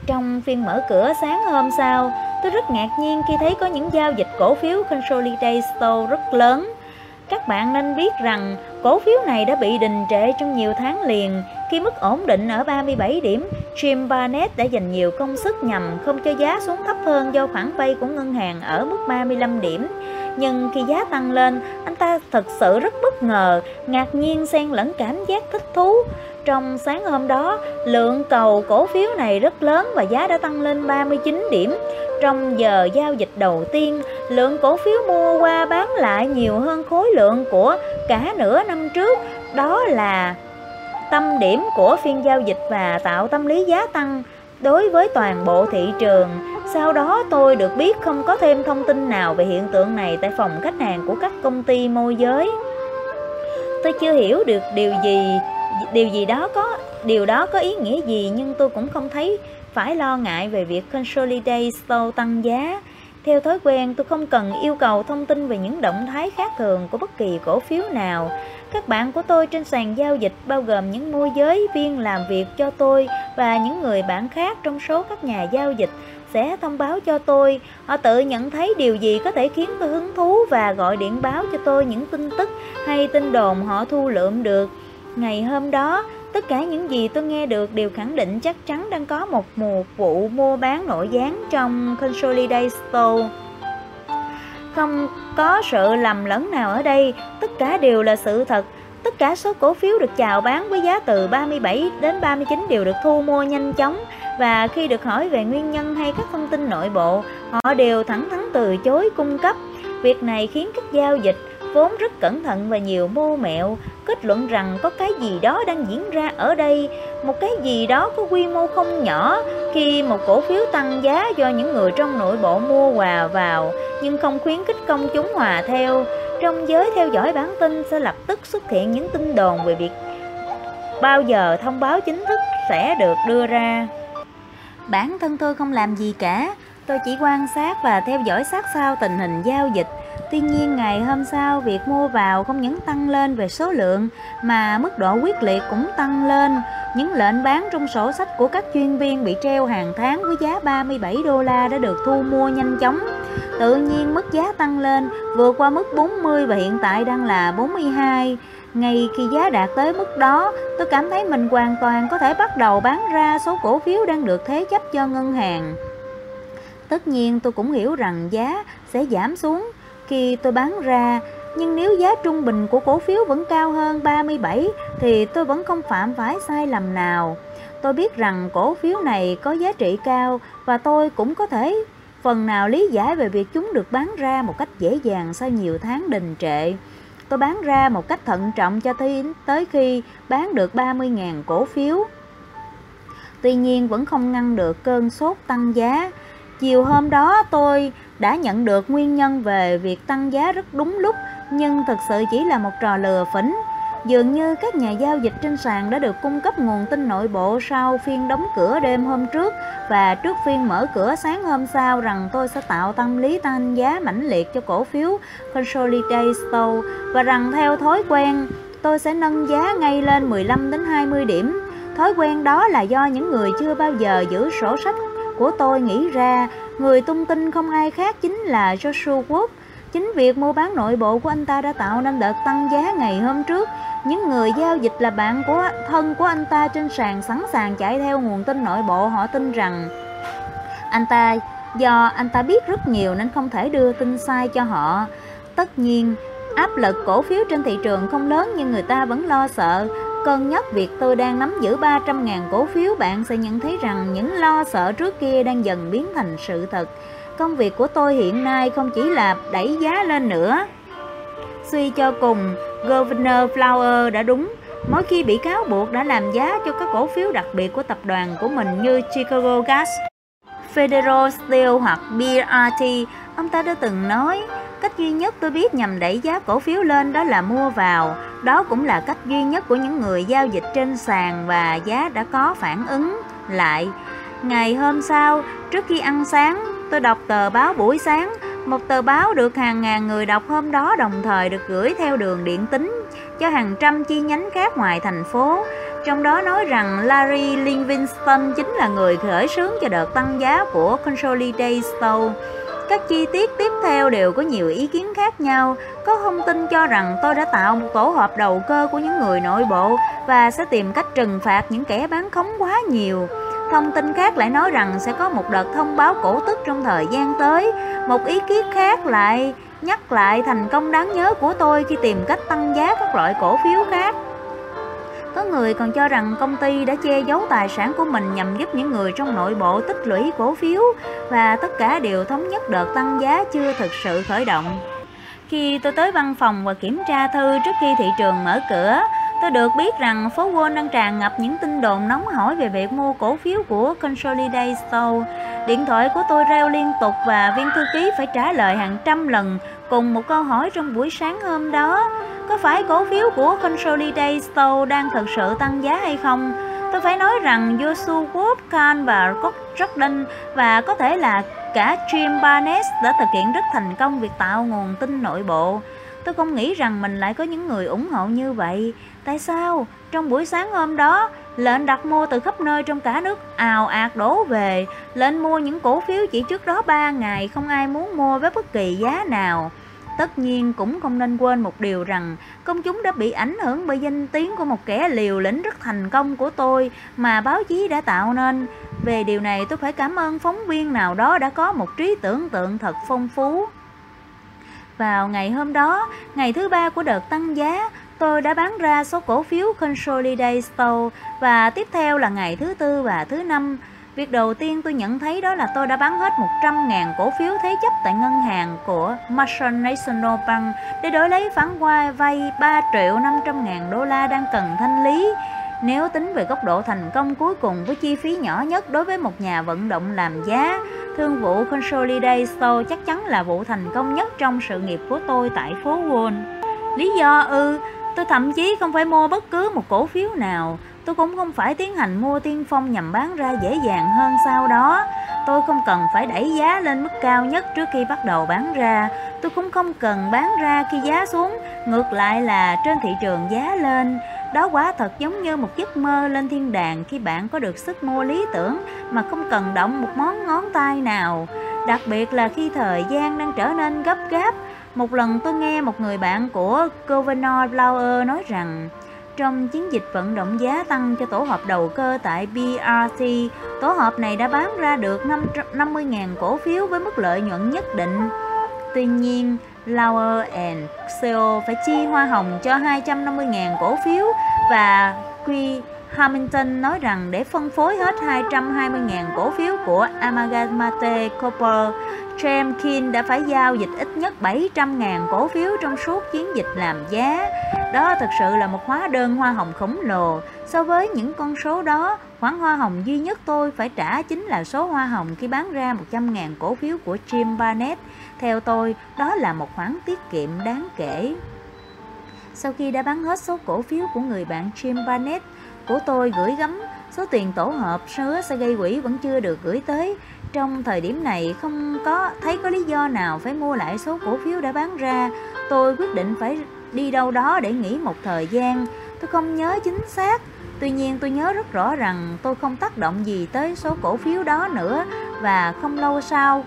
Trong phiên mở cửa sáng hôm sau, tôi rất ngạc nhiên khi thấy có những giao dịch cổ phiếu Consolidated Stores rất lớn. Các bạn nên biết rằng cổ phiếu này đã bị đình trệ trong nhiều tháng liền. Khi mức ổn định ở ba mươi bảy điểm, Jim Barner đã dành nhiều công sức nhằm không cho giá xuống thấp hơn do khoản vay của ngân hàng ở mức ba mươi lăm điểm. Nhưng khi giá tăng lên, anh ta thật sự rất bất ngờ, ngạc nhiên xen lẫn cảm giác thích thú. Trong sáng hôm đó, lượng cầu cổ phiếu này rất lớn và giá đã tăng lên ba mươi chín điểm. Trong giờ giao dịch đầu tiên, lượng cổ phiếu mua qua bán lại nhiều hơn khối lượng của cả nửa năm trước. Đó là tâm điểm của phiên giao dịch và tạo tâm lý giá tăng đối với toàn bộ thị trường. Sau đó tôi được biết không có thêm thông tin nào về hiện tượng này tại phòng khách hàng của các công ty môi giới. Tôi chưa hiểu được điều gì, điều gì đó có điều đó có ý nghĩa gì, nhưng tôi cũng không thấy phải lo ngại về việc Consolidated Stores tăng giá. Theo thói quen, tôi không cần yêu cầu thông tin về những động thái khác thường của bất kỳ cổ phiếu nào. Các bạn của tôi trên sàn giao dịch bao gồm những môi giới viên làm việc cho tôi và những người bạn khác trong số các nhà giao dịch sẽ thông báo cho tôi. Họ tự nhận thấy điều gì có thể khiến tôi hứng thú và gọi điện báo cho tôi những tin tức hay tin đồn họ thu lượm được. Ngày hôm đó, tất cả những gì tôi nghe được đều khẳng định chắc chắn đang có một mùa vụ mua bán nội gián trong Consolidated Stores. Không có sự lầm lẫn nào ở đây, tất cả đều là sự thật. Tất cả số cổ phiếu được chào bán với giá từ ba mươi bảy đến ba mươi chín đều được thu mua nhanh chóng. Và khi được hỏi về nguyên nhân hay các thông tin nội bộ, họ đều thẳng thắn từ chối cung cấp. Việc này khiến các giao dịch vốn rất cẩn thận và nhiều mưu mẹo kết luận rằng có cái gì đó đang diễn ra ở đây, một cái gì đó có quy mô không nhỏ khi một cổ phiếu tăng giá do những người trong nội bộ mua quà vào nhưng không khuyến khích công chúng hòa theo. Trong giới theo dõi bản tin sẽ lập tức xuất hiện những tin đồn về việc bao giờ thông báo chính thức sẽ được đưa ra. Bản thân tôi không làm gì cả, tôi chỉ quan sát và theo dõi sát sao tình hình giao dịch. Tuy nhiên ngày hôm sau, việc mua vào không những tăng lên về số lượng mà mức độ quyết liệt cũng tăng lên. Những lệnh bán trong sổ sách của các chuyên viên bị treo hàng tháng với giá ba mươi bảy đô la đã được thu mua nhanh chóng. Tự nhiên mức giá tăng lên, vượt qua mức bốn mươi và hiện tại đang là bốn mươi hai. Ngay khi giá đạt tới mức đó, tôi cảm thấy mình hoàn toàn có thể bắt đầu bán ra số cổ phiếu đang được thế chấp cho ngân hàng. Tất nhiên tôi cũng hiểu rằng giá sẽ giảm xuống khi tôi bán ra, nhưng nếu giá trung bình của cổ phiếu vẫn cao hơn ba mươi bảy thì tôi vẫn không phạm phải sai lầm nào. Tôi biết rằng cổ phiếu này có giá trị cao và tôi cũng có thể phần nào lý giải về việc chúng được bán ra một cách dễ dàng sau nhiều tháng đình trệ. Tôi bán ra một cách thận trọng cho tới khi bán được ba mươi nghìn cổ phiếu. Tuy nhiên vẫn không ngăn được cơn sốt tăng giá. Chiều hôm đó tôi đã nhận được nguyên nhân về việc tăng giá rất đúng lúc, nhưng thực sự chỉ là một trò lừa phỉnh. Dường như các nhà giao dịch trên sàn đã được cung cấp nguồn tin nội bộ sau phiên đóng cửa đêm hôm trước và trước phiên mở cửa sáng hôm sau rằng tôi sẽ tạo tâm lý tăng giá mãnh liệt cho cổ phiếu Consolidated Stores và rằng theo thói quen tôi sẽ nâng giá ngay lên mười lăm đến hai mươi điểm. Thói quen đó là do những người chưa bao giờ giữ sổ sách của tôi nghĩ ra. Người tung tin không ai khác chính là Joshua Bush. Chính việc mua bán nội bộ của anh ta đã tạo nên đợt tăng giá ngày hôm trước. Những người giao dịch là bạn của thân của anh ta trên sàn sẵn sàng chạy theo nguồn tin nội bộ. Họ tin rằng anh ta do anh ta biết rất nhiều nên không thể đưa tin sai cho họ. Tất nhiên, áp lực cổ phiếu trên thị trường không lớn nhưng người ta vẫn lo sợ. Cân nhắc việc tôi đang nắm giữ ba trăm nghìn cổ phiếu, bạn sẽ nhận thấy rằng những lo sợ trước kia đang dần biến thành sự thật. Công việc của tôi hiện nay không chỉ là đẩy giá lên nữa. Suy cho cùng, Governor Flower đã đúng. Mỗi khi bị cáo buộc đã làm giá cho các cổ phiếu đặc biệt của tập đoàn của mình như Chicago Gas, Federal Steel hoặc B R T, ông ta đã từng nói, cách duy nhất tôi biết nhằm đẩy giá cổ phiếu lên đó là mua vào. Đó cũng là cách duy nhất của những người giao dịch trên sàn và giá đã có phản ứng lại. Ngày hôm sau, trước khi ăn sáng, tôi đọc tờ báo buổi sáng, một tờ báo được hàng ngàn người đọc hôm đó, đồng thời được gửi theo đường điện tín cho hàng trăm chi nhánh khác ngoài thành phố. Trong đó nói rằng Larry Livingston chính là người khởi xướng cho đợt tăng giá của Consolidated Stores. Các chi tiết tiếp theo đều có nhiều ý kiến khác nhau. Có thông tin cho rằng tôi đã tạo một tổ hợp đầu cơ của những người nội bộ và sẽ tìm cách trừng phạt những kẻ bán khống quá nhiều. Thông tin khác lại nói rằng sẽ có một đợt thông báo cổ tức trong thời gian tới. Một ý kiến khác lại nhắc lại thành công đáng nhớ của tôi khi tìm cách tăng giá các loại cổ phiếu khác. Có người còn cho rằng công ty đã che giấu tài sản của mình nhằm giúp những người trong nội bộ tích lũy cổ phiếu, và tất cả đều thống nhất đợt tăng giá chưa thực sự khởi động. Khi tôi tới văn phòng và kiểm tra thư trước khi thị trường mở cửa, tôi được biết rằng phố Wall đang tràn ngập những tin đồn nóng hổi về việc mua cổ phiếu của Consolidated Stores. Điện thoại của tôi reo liên tục và viên thư ký phải trả lời hàng trăm lần cùng một câu hỏi trong buổi sáng hôm đó. Có phải cổ phiếu của Consolidated Stores đang thực sự tăng giá hay không? Tôi phải nói rằng Joshua Bush, Kahn và Jordan và có thể là cả Jim Barner đã thực hiện rất thành công việc tạo nguồn tin nội bộ. Tôi không nghĩ rằng mình lại có những người ủng hộ như vậy. Tại sao? Trong buổi sáng hôm đó, lệnh đặt mua từ khắp nơi trong cả nước ào ạt đổ về. Lệnh mua những cổ phiếu chỉ trước đó ba ngày không ai muốn mua với bất kỳ giá nào. Tất nhiên cũng không nên quên một điều rằng công chúng đã bị ảnh hưởng bởi danh tiếng của một kẻ liều lĩnh rất thành công của tôi mà báo chí đã tạo nên. Về điều này tôi phải cảm ơn phóng viên nào đó đã có một trí tưởng tượng thật phong phú. Vào ngày hôm đó, ngày thứ ba của đợt tăng giá, tôi đã bán ra số cổ phiếu Consolidated Stores và tiếp theo là ngày thứ tư và thứ năm. Việc đầu tiên tôi nhận thấy đó là tôi đã bán hết một trăm nghìn cổ phiếu thế chấp tại ngân hàng của Marshall National Bank để đổi lấy khoản vay ba triệu năm trăm ngàn đô la đang cần thanh lý. Nếu tính về góc độ thành công cuối cùng với chi phí nhỏ nhất đối với một nhà vận động làm giá, thương vụ Consolidated Stores chắc chắn là vụ thành công nhất trong sự nghiệp của tôi tại phố Wall. Lý do ư, ừ, tôi thậm chí không phải mua bất cứ một cổ phiếu nào. Tôi cũng không phải tiến hành mua tiên phong nhằm bán ra dễ dàng hơn sau đó. Tôi không cần phải đẩy giá lên mức cao nhất trước khi bắt đầu bán ra. Tôi cũng không cần bán ra khi giá xuống, ngược lại là trên thị trường giá lên. Đó quả thật giống như một giấc mơ lên thiên đàng khi bạn có được sức mua lý tưởng mà không cần động một món ngón tay nào. Đặc biệt là khi thời gian đang trở nên gấp gáp. Một lần tôi nghe một người bạn của Governor Blauer nói rằng trong chiến dịch vận động giá tăng cho tổ hợp đầu cơ tại B R T, tổ hợp này đã bán ra được năm trăm năm mươi nghìn cổ phiếu với mức lợi nhuận nhất định. Tuy nhiên, Lauer and Co phải chi hoa hồng cho hai trăm năm mươi nghìn cổ phiếu và Guy Hamilton nói rằng để phân phối hết hai trăm hai mươi nghìn cổ phiếu của Amalgamated Copper, James Keene đã phải giao dịch ít nhất bảy trăm nghìn cổ phiếu trong suốt chiến dịch làm giá. Đó thực sự là một hóa đơn hoa hồng khổng lồ. So với những con số đó, khoản hoa hồng duy nhất tôi phải trả chính là số hoa hồng khi bán ra một trăm nghìn cổ phiếu của Jim Barner. Theo tôi, đó là một khoản tiết kiệm đáng kể. Sau khi đã bán hết số cổ phiếu của người bạn Jim Barner, của tôi gửi gắm, số tiền tổ hợp hứa sẽ gây quỹ vẫn chưa được gửi tới. Trong thời điểm này không có thấy có lý do nào phải mua lại số cổ phiếu đã bán ra. Tôi quyết định phải đi đâu đó để nghỉ một thời gian. Tôi không nhớ chính xác, tuy nhiên tôi nhớ rất rõ rằng tôi không tác động gì tới số cổ phiếu đó nữa. Và không lâu sau,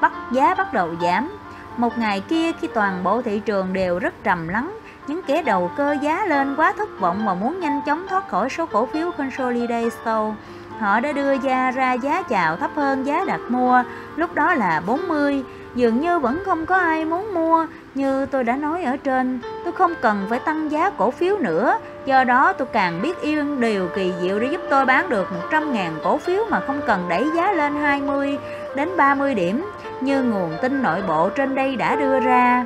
bắt giá bắt đầu giảm. Một ngày kia khi toàn bộ thị trường đều rất trầm lắng, những kẻ đầu cơ giá lên quá thất vọng và muốn nhanh chóng thoát khỏi số cổ phiếu Consolidated Stores. Họ đã đưa ra ra giá chào thấp hơn giá đặt mua, lúc đó là bốn mươi. Dường như vẫn không có ai muốn mua. Như tôi đã nói ở trên, tôi không cần phải tăng giá cổ phiếu nữa. Do đó tôi càng biết yên điều kỳ diệu để giúp tôi bán được một trăm nghìn cổ phiếu mà không cần đẩy giá lên hai mươi đến ba mươi điểm, như nguồn tin nội bộ trên đây đã đưa ra.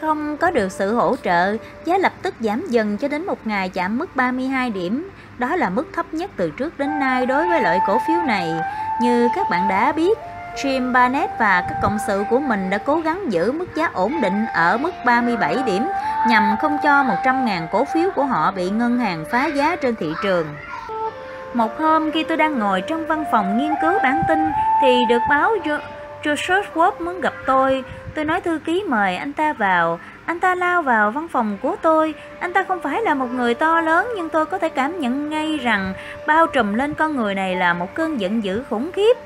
Không có được sự hỗ trợ, giá lập tức giảm dần cho đến một ngày chạm mức ba mươi hai điểm. Đó là mức thấp nhất từ trước đến nay đối với loại cổ phiếu này. Như các bạn đã biết, Jim Barner và các cộng sự của mình đã cố gắng giữ mức giá ổn định ở mức ba mươi bảy điểm nhằm không cho một trăm nghìn cổ phiếu của họ bị ngân hàng phá giá trên thị trường. Một hôm khi tôi đang ngồi trong văn phòng nghiên cứu bản tin thì được báo Chaucer Wood muốn gặp tôi. Tôi nói thư ký mời anh ta vào. Anh ta lao vào văn phòng của tôi. Anh ta không phải là một người to lớn, nhưng tôi có thể cảm nhận ngay rằng bao trùm lên con người này là một cơn giận dữ khủng khiếp.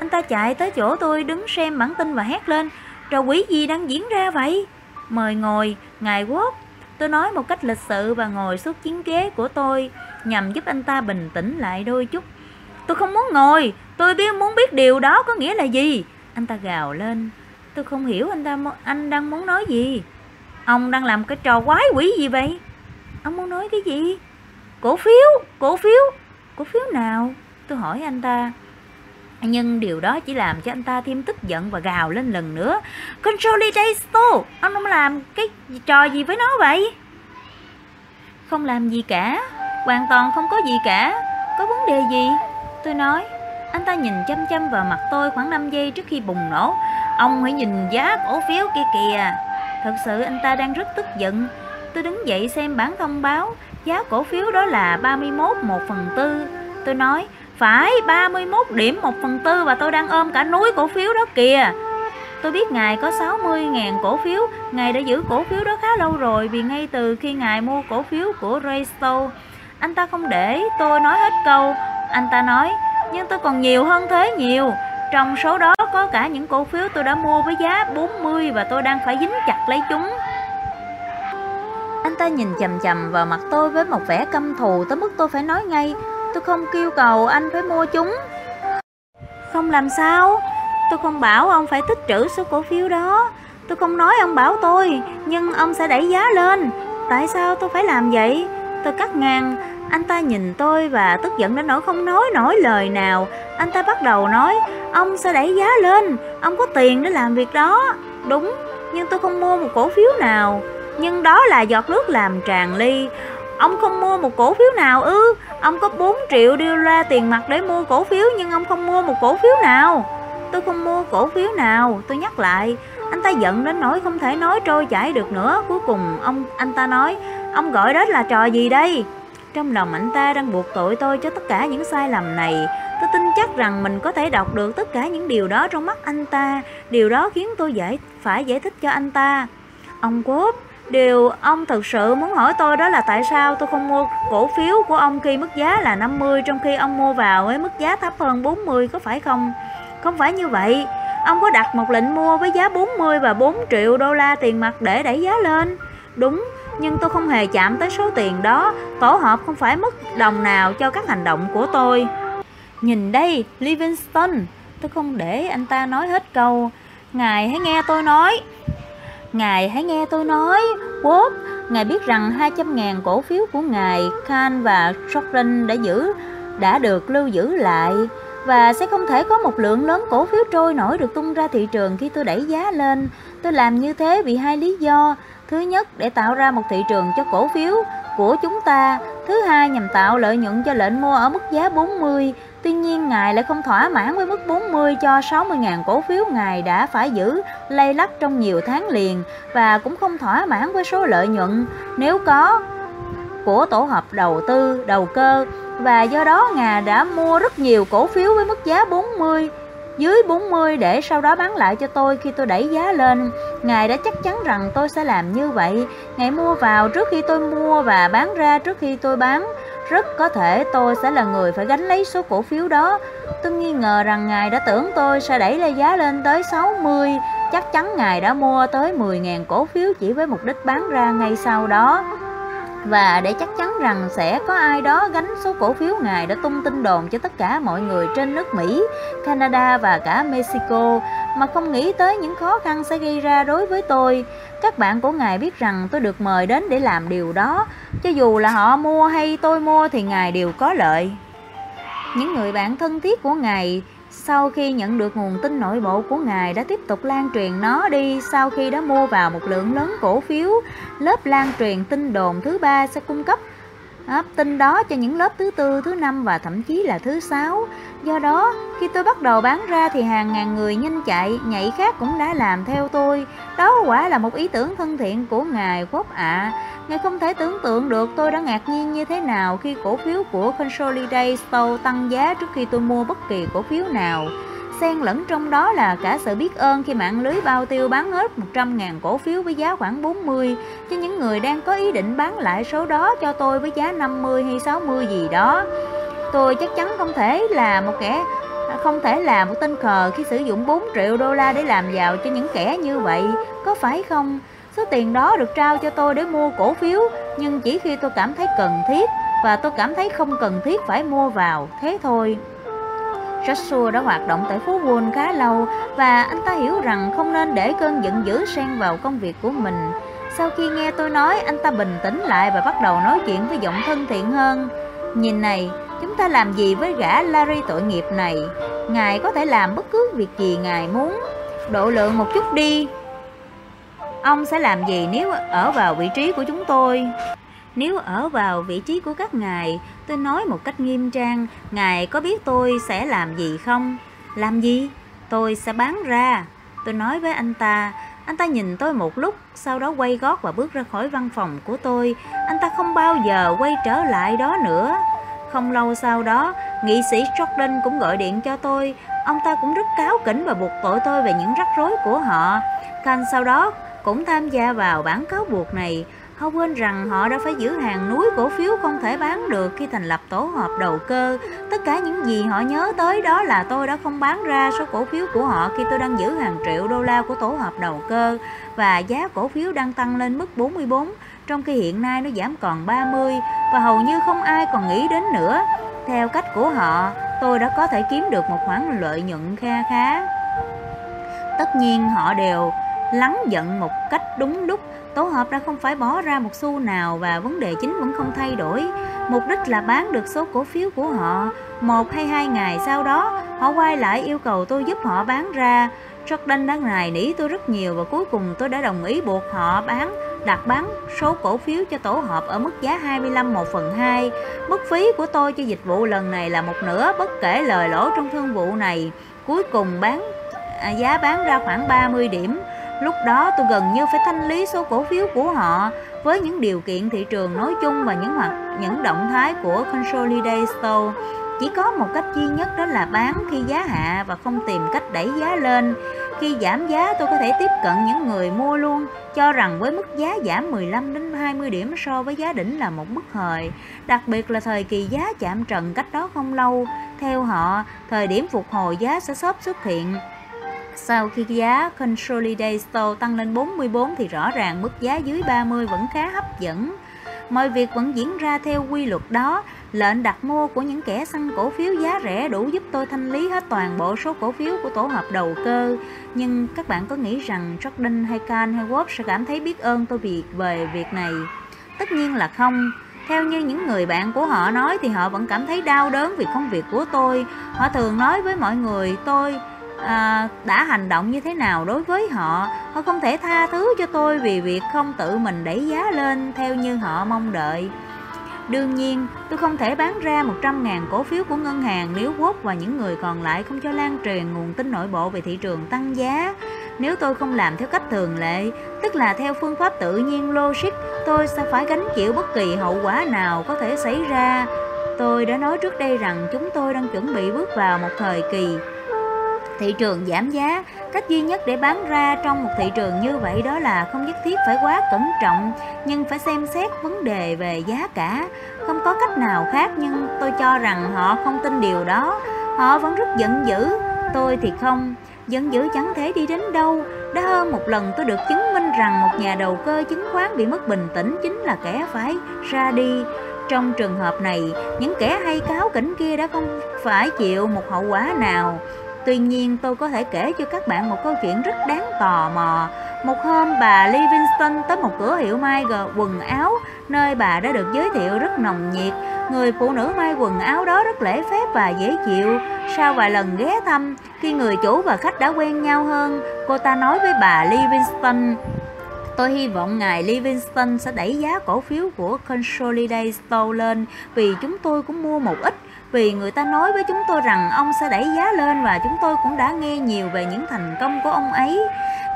Anh ta chạy tới chỗ tôi đứng xem bản tin và hét lên: "Trò quỷ gì đang diễn ra vậy? Mời ngồi, ngài Wood." Tôi nói một cách lịch sự và ngồi xuống chiếc ghế của tôi nhằm giúp anh ta bình tĩnh lại đôi chút. "Tôi không muốn ngồi, tôi biết muốn biết điều đó có nghĩa là gì." Anh ta gào lên. Tôi không hiểu anh ta anh đang muốn nói gì. "Ông đang làm cái trò quái quỷ gì vậy?" "Ông muốn nói cái gì?" "Cổ phiếu, cổ phiếu." "Cổ phiếu nào?" Tôi hỏi anh ta. Nhưng điều đó chỉ làm cho anh ta thêm tức giận và gào lên lần nữa: "Consolidated Stores, ông đang làm cái trò gì với nó vậy?" "Không làm gì cả, hoàn toàn không có gì cả. Có vấn đề gì?" tôi nói. Anh ta nhìn chăm chăm vào mặt tôi khoảng năm giây trước khi bùng nổ: "Ông hãy nhìn giá cổ phiếu kia kìa." Thật sự anh ta đang rất tức giận. Tôi đứng dậy xem bản thông báo. Giá cổ phiếu đó là ba mươi mốt một phần tư. Tôi nói: "Phải, ba mươi mốt điểm một phần tư và tôi đang ôm cả núi cổ phiếu đó kìa." "Tôi biết ngài có sáu mươi nghìn cổ phiếu. Ngài đã giữ cổ phiếu đó khá lâu rồi, vì ngay từ khi ngài mua cổ phiếu của Ray Store." Anh ta không để tôi nói hết câu. Anh ta nói: "Nhưng tôi còn nhiều hơn thế nhiều. Trong số đó có cả những cổ phiếu tôi đã mua với giá bốn mươi và tôi đang phải dính chặt lấy chúng." Anh ta nhìn chằm chằm vào mặt tôi với một vẻ căm thù tới mức tôi phải nói ngay: "Tôi không kêu cầu anh phải mua chúng." "Không làm sao. Tôi không bảo ông phải tích trữ số cổ phiếu đó. Tôi không nói ông bảo tôi, nhưng ông sẽ đẩy giá lên. Tại sao tôi phải làm vậy?" Tôi cắt ngang. Anh ta nhìn tôi và tức giận đến nỗi không nói nổi lời nào. Anh ta bắt đầu nói: "Ông sẽ đẩy giá lên, ông có tiền để làm việc đó." "Đúng, nhưng tôi không mua một cổ phiếu nào." "Nhưng đó là giọt nước làm tràn ly." "Ông không mua một cổ phiếu nào ư? Ừ, ông có bốn triệu đưa ra tiền mặt để mua cổ phiếu, nhưng ông không mua một cổ phiếu nào." "Tôi không mua cổ phiếu nào," tôi nhắc lại. Anh ta giận đến nỗi không thể nói trôi chảy được nữa. Cuối cùng ông anh ta nói: "Ông gọi đó là trò gì đây?" Trong lòng anh ta đang buộc tội tôi cho tất cả những sai lầm này. Tôi tin chắc rằng mình có thể đọc được tất cả những điều đó trong mắt anh ta. Điều đó khiến tôi giải, phải giải thích cho anh ta: "Ông Quốc, điều ông thực sự muốn hỏi tôi đó là tại sao tôi không mua cổ phiếu của ông khi mức giá là năm mươi, trong khi ông mua vào với mức giá thấp hơn bốn mươi, có phải không?" "Không phải như vậy. Ông có đặt một lệnh mua với giá bốn mươi và bốn triệu đô la tiền mặt để đẩy giá lên." "Đúng, nhưng tôi không hề chạm tới số tiền đó. Tổ hợp không phải mất đồng nào cho các hành động của tôi." "Nhìn đây, Livingston." Tôi không để anh ta nói hết câu. "Ngài hãy nghe tôi nói. Ngài hãy nghe tôi nói, Wood. Ngài biết rằng hai trăm nghìn cổ phiếu của ngài Kahn và Jordan đã giữ đã được lưu giữ lại. và sẽ không thể có một lượng lớn cổ phiếu trôi nổi được tung ra thị trường khi tôi đẩy giá lên. Tôi làm như thế vì hai lý do. Thứ nhất, để tạo ra một thị trường cho cổ phiếu của chúng ta. Thứ hai, nhằm tạo lợi nhuận cho lệnh mua ở mức giá bốn mươi. Tuy nhiên, ngài lại không thỏa mãn với mức bốn mươi cho sáu mươi nghìn cổ phiếu ngài đã phải giữ lay lắc trong nhiều tháng liền, và cũng không thỏa mãn với số lợi nhuận nếu có của tổ hợp đầu tư, đầu cơ, và do đó ngài đã mua rất nhiều cổ phiếu với mức giá bốn mươi, dưới bốn mươi để sau đó bán lại cho tôi khi tôi đẩy giá lên. Ngài đã chắc chắn rằng tôi sẽ làm như vậy. Ngài mua vào trước khi tôi mua và bán ra trước khi tôi bán. Rất có thể tôi sẽ là người phải gánh lấy số cổ phiếu đó. Tôi nghi ngờ rằng ngài đã tưởng tôi sẽ đẩy giá lên tới sáu mươi. Chắc chắn ngài đã mua tới mười nghìn cổ phiếu chỉ với mục đích bán ra ngay sau đó. Và để chắc chắn rằng sẽ có ai đó gánh số cổ phiếu ngài đã tung tin đồn cho tất cả mọi người trên nước Mỹ, Canada và cả Mexico, mà không nghĩ tới những khó khăn sẽ gây ra đối với tôi. Các bạn của ngài biết rằng tôi được mời đến để làm điều đó. Cho dù là họ mua hay tôi mua thì ngài đều có lợi. Những người bạn thân thiết của ngài sau khi nhận được nguồn tin nội bộ của ngài đã tiếp tục lan truyền nó đi. Sau khi đã mua vào một lượng lớn cổ phiếu, lớp lan truyền tin đồn thứ ba sẽ cung cấp áp tin đó cho những lớp thứ tư, thứ năm và thậm chí là thứ sáu. Do đó, khi tôi bắt đầu bán ra thì hàng ngàn người nhanh chạy, nhảy khác cũng đã làm theo tôi. Đó quả là một ý tưởng thân thiện của ngài Quốc ạ. À. Ngài không thể tưởng tượng được tôi đã ngạc nhiên như thế nào khi cổ phiếu của Consolidated Stores tăng giá trước khi tôi mua bất kỳ cổ phiếu nào. Xen lẫn trong đó là cả sự biết ơn khi mạng lưới bao tiêu bán hết một trăm nghìn cổ phiếu với giá khoảng bốn mươi cho những người đang có ý định bán lại số đó cho tôi với giá năm mươi hay sáu mươi gì đó. Tôi chắc chắn không thể là một kẻ không thể là một tên khờ khi sử dụng bốn triệu đô la để làm giàu cho những kẻ như vậy, có phải không? Số tiền đó được trao cho tôi để mua cổ phiếu, nhưng chỉ khi tôi cảm thấy cần thiết, và tôi cảm thấy không cần thiết phải mua vào, thế thôi. Joshua đã hoạt động tại phố Wall khá lâu, và anh ta hiểu rằng không nên để cơn giận dữ xen vào công việc của mình. Sau khi nghe tôi nói, anh ta bình tĩnh lại và bắt đầu nói chuyện với giọng thân thiện hơn. Nhìn này, chúng ta làm gì với gã Larry tội nghiệp này? Ngài có thể làm bất cứ việc gì ngài muốn. Độ lượng một chút đi. Ông sẽ làm gì nếu ở vào vị trí của chúng tôi? Nếu ở vào vị trí của các ngài, tôi nói một cách nghiêm trang, ngài có biết tôi sẽ làm gì không? Làm gì? Tôi sẽ bán ra, tôi nói với anh ta. Anh ta nhìn tôi một lúc, sau đó quay gót và bước ra khỏi văn phòng của tôi. Anh ta không bao giờ quay trở lại đó nữa. Không lâu sau đó, nghị sĩ Jordan cũng gọi điện cho tôi. Ông ta cũng rất cáu kỉnh và buộc tội tôi về những rắc rối của họ. Kahn sau đó cũng tham gia vào bản cáo buộc này. Họ quên rằng họ đã phải giữ hàng núi cổ phiếu không thể bán được khi thành lập tổ hợp đầu cơ. Tất cả những gì họ nhớ tới đó là tôi đã không bán ra số cổ phiếu của họ khi tôi đang giữ hàng triệu đô la của tổ hợp đầu cơ, và giá cổ phiếu đang tăng lên mức bốn mươi bốn, trong khi hiện nay nó giảm còn ba mươi, và hầu như không ai còn nghĩ đến nữa. Theo cách của họ, tôi đã có thể kiếm được một khoản lợi nhuận kha khá. Tất nhiên họ đều lắng giận một cách đúng lúc. Tổ hợp đã không phải bỏ ra một xu nào, và vấn đề chính vẫn không thay đổi. Mục đích là bán được số cổ phiếu của họ. Một hay hai ngày sau đó, họ quay lại yêu cầu tôi giúp họ bán ra. Jordan đã nài nỉ tôi rất nhiều, và cuối cùng tôi đã đồng ý buộc họ bán đặt bán số cổ phiếu cho tổ hợp ở mức giá hai mươi lăm một phần hai. Mức phí của tôi cho dịch vụ lần này là một nửa bất kể lời lỗ trong thương vụ này. Cuối cùng bán à, giá bán ra khoảng ba mươi điểm. Lúc đó tôi gần như phải thanh lý số cổ phiếu của họ với những điều kiện thị trường nói chung và những hoạt những động thái của Consolidated Stores. Chỉ có một cách duy nhất, đó là bán khi giá hạ và không tìm cách đẩy giá lên. Khi giảm giá, tôi có thể tiếp cận những người mua luôn, cho rằng với mức giá giảm mười lăm đến hai mươi điểm so với giá đỉnh là một mức hời, đặc biệt là thời kỳ giá chạm trần cách đó không lâu. Theo họ, thời điểm phục hồi giá sẽ sớm xuất hiện. Sau khi giá Consolidated Stores tăng lên bốn mươi bốn thì rõ ràng mức giá dưới ba mươi vẫn khá hấp dẫn. Mọi việc vẫn diễn ra theo quy luật đó. Lệnh đặt mua của những kẻ săn cổ phiếu giá rẻ đủ giúp tôi thanh lý hết toàn bộ số cổ phiếu của tổ hợp đầu cơ. Nhưng các bạn có nghĩ rằng Jordan hay Kahn hay Wobben sẽ cảm thấy biết ơn tôi vì về việc này? Tất nhiên là không. Theo như những người bạn của họ nói thì họ vẫn cảm thấy đau đớn vì công việc của tôi. Họ thường nói với mọi người tôi à, đã hành động như thế nào đối với họ. Họ không thể tha thứ cho tôi vì việc không tự mình đẩy giá lên theo như họ mong đợi. Đương nhiên, tôi không thể bán ra một trăm nghìn cổ phiếu của ngân hàng nếu Ward và những người còn lại không cho lan truyền nguồn tin nội bộ về thị trường tăng giá. Nếu tôi không làm theo cách thường lệ, tức là theo phương pháp tự nhiên logic, tôi sẽ phải gánh chịu bất kỳ hậu quả nào có thể xảy ra. Tôi đã nói trước đây rằng chúng tôi đang chuẩn bị bước vào một thời kỳ thị trường giảm giá. Cách duy nhất để bán ra trong một thị trường như vậy đó là không nhất thiết phải quá cẩn trọng, nhưng phải xem xét vấn đề về giá cả. Không có cách nào khác, nhưng tôi cho rằng họ không tin điều đó. Họ vẫn rất giận dữ, tôi thì không. Giận dữ chẳng thể đi đến đâu. Đã hơn một lần tôi được chứng minh rằng một nhà đầu cơ chứng khoán bị mất bình tĩnh chính là kẻ phải ra đi. Trong trường hợp này, những kẻ hay cáo kỉnh kia đã không phải chịu một hậu quả nào. Tuy nhiên, tôi có thể kể cho các bạn một câu chuyện rất đáng tò mò. Một hôm, bà Livingston tới một cửa hiệu may quần áo, nơi bà đã được giới thiệu rất nồng nhiệt. Người phụ nữ may quần áo đó rất lễ phép và dễ chịu. Sau vài lần ghé thăm, khi người chủ và khách đã quen nhau hơn, cô ta nói với bà Livingston: tôi hy vọng ngài Livingston sẽ đẩy giá cổ phiếu của Consolidated Stores lên, vì chúng tôi cũng mua một ít. Vì người ta nói với chúng tôi rằng ông sẽ đẩy giá lên, và chúng tôi cũng đã nghe nhiều về những thành công của ông ấy.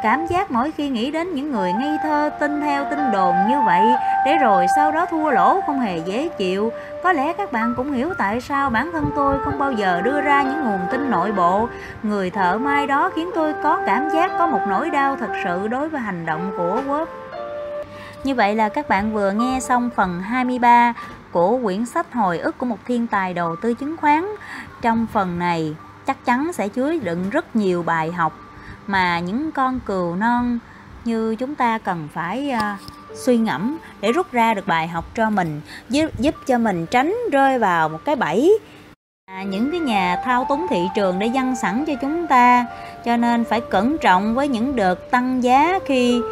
Cảm giác mỗi khi nghĩ đến những người ngây thơ tin theo tin đồn như vậy để rồi sau đó thua lỗ không hề dễ chịu. Có lẽ các bạn cũng hiểu tại sao bản thân tôi không bao giờ đưa ra những nguồn tin nội bộ. Người thợ may đó khiến tôi có cảm giác có một nỗi đau thật sự đối với hành động của Ward. Như vậy là các bạn vừa nghe xong phần hai mươi ba của quyển sách Hồi ức của một thiên tài đầu tư chứng khoán. Trong phần này chắc chắn sẽ chứa đựng rất nhiều bài học mà những con cừu non như chúng ta cần phải uh, suy ngẫm để rút ra được bài học cho mình, giúp, giúp cho mình tránh rơi vào một cái bẫy à, những cái nhà thao túng thị trường đã dăng sẵn cho chúng ta. Cho nên phải cẩn trọng với những đợt tăng giá khi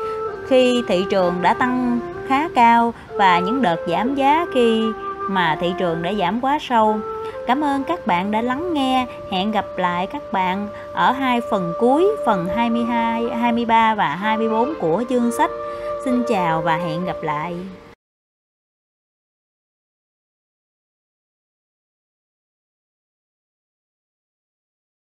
khi thị trường đã tăng khá cao, và những đợt giảm giá khi mà thị trường đã giảm quá sâu. Cảm ơn các bạn đã lắng nghe. Hẹn gặp lại các bạn ở hai phần cuối, phần hai mươi hai, hai mươi ba và hai mươi bốn của chương sách. Xin chào và hẹn gặp lại.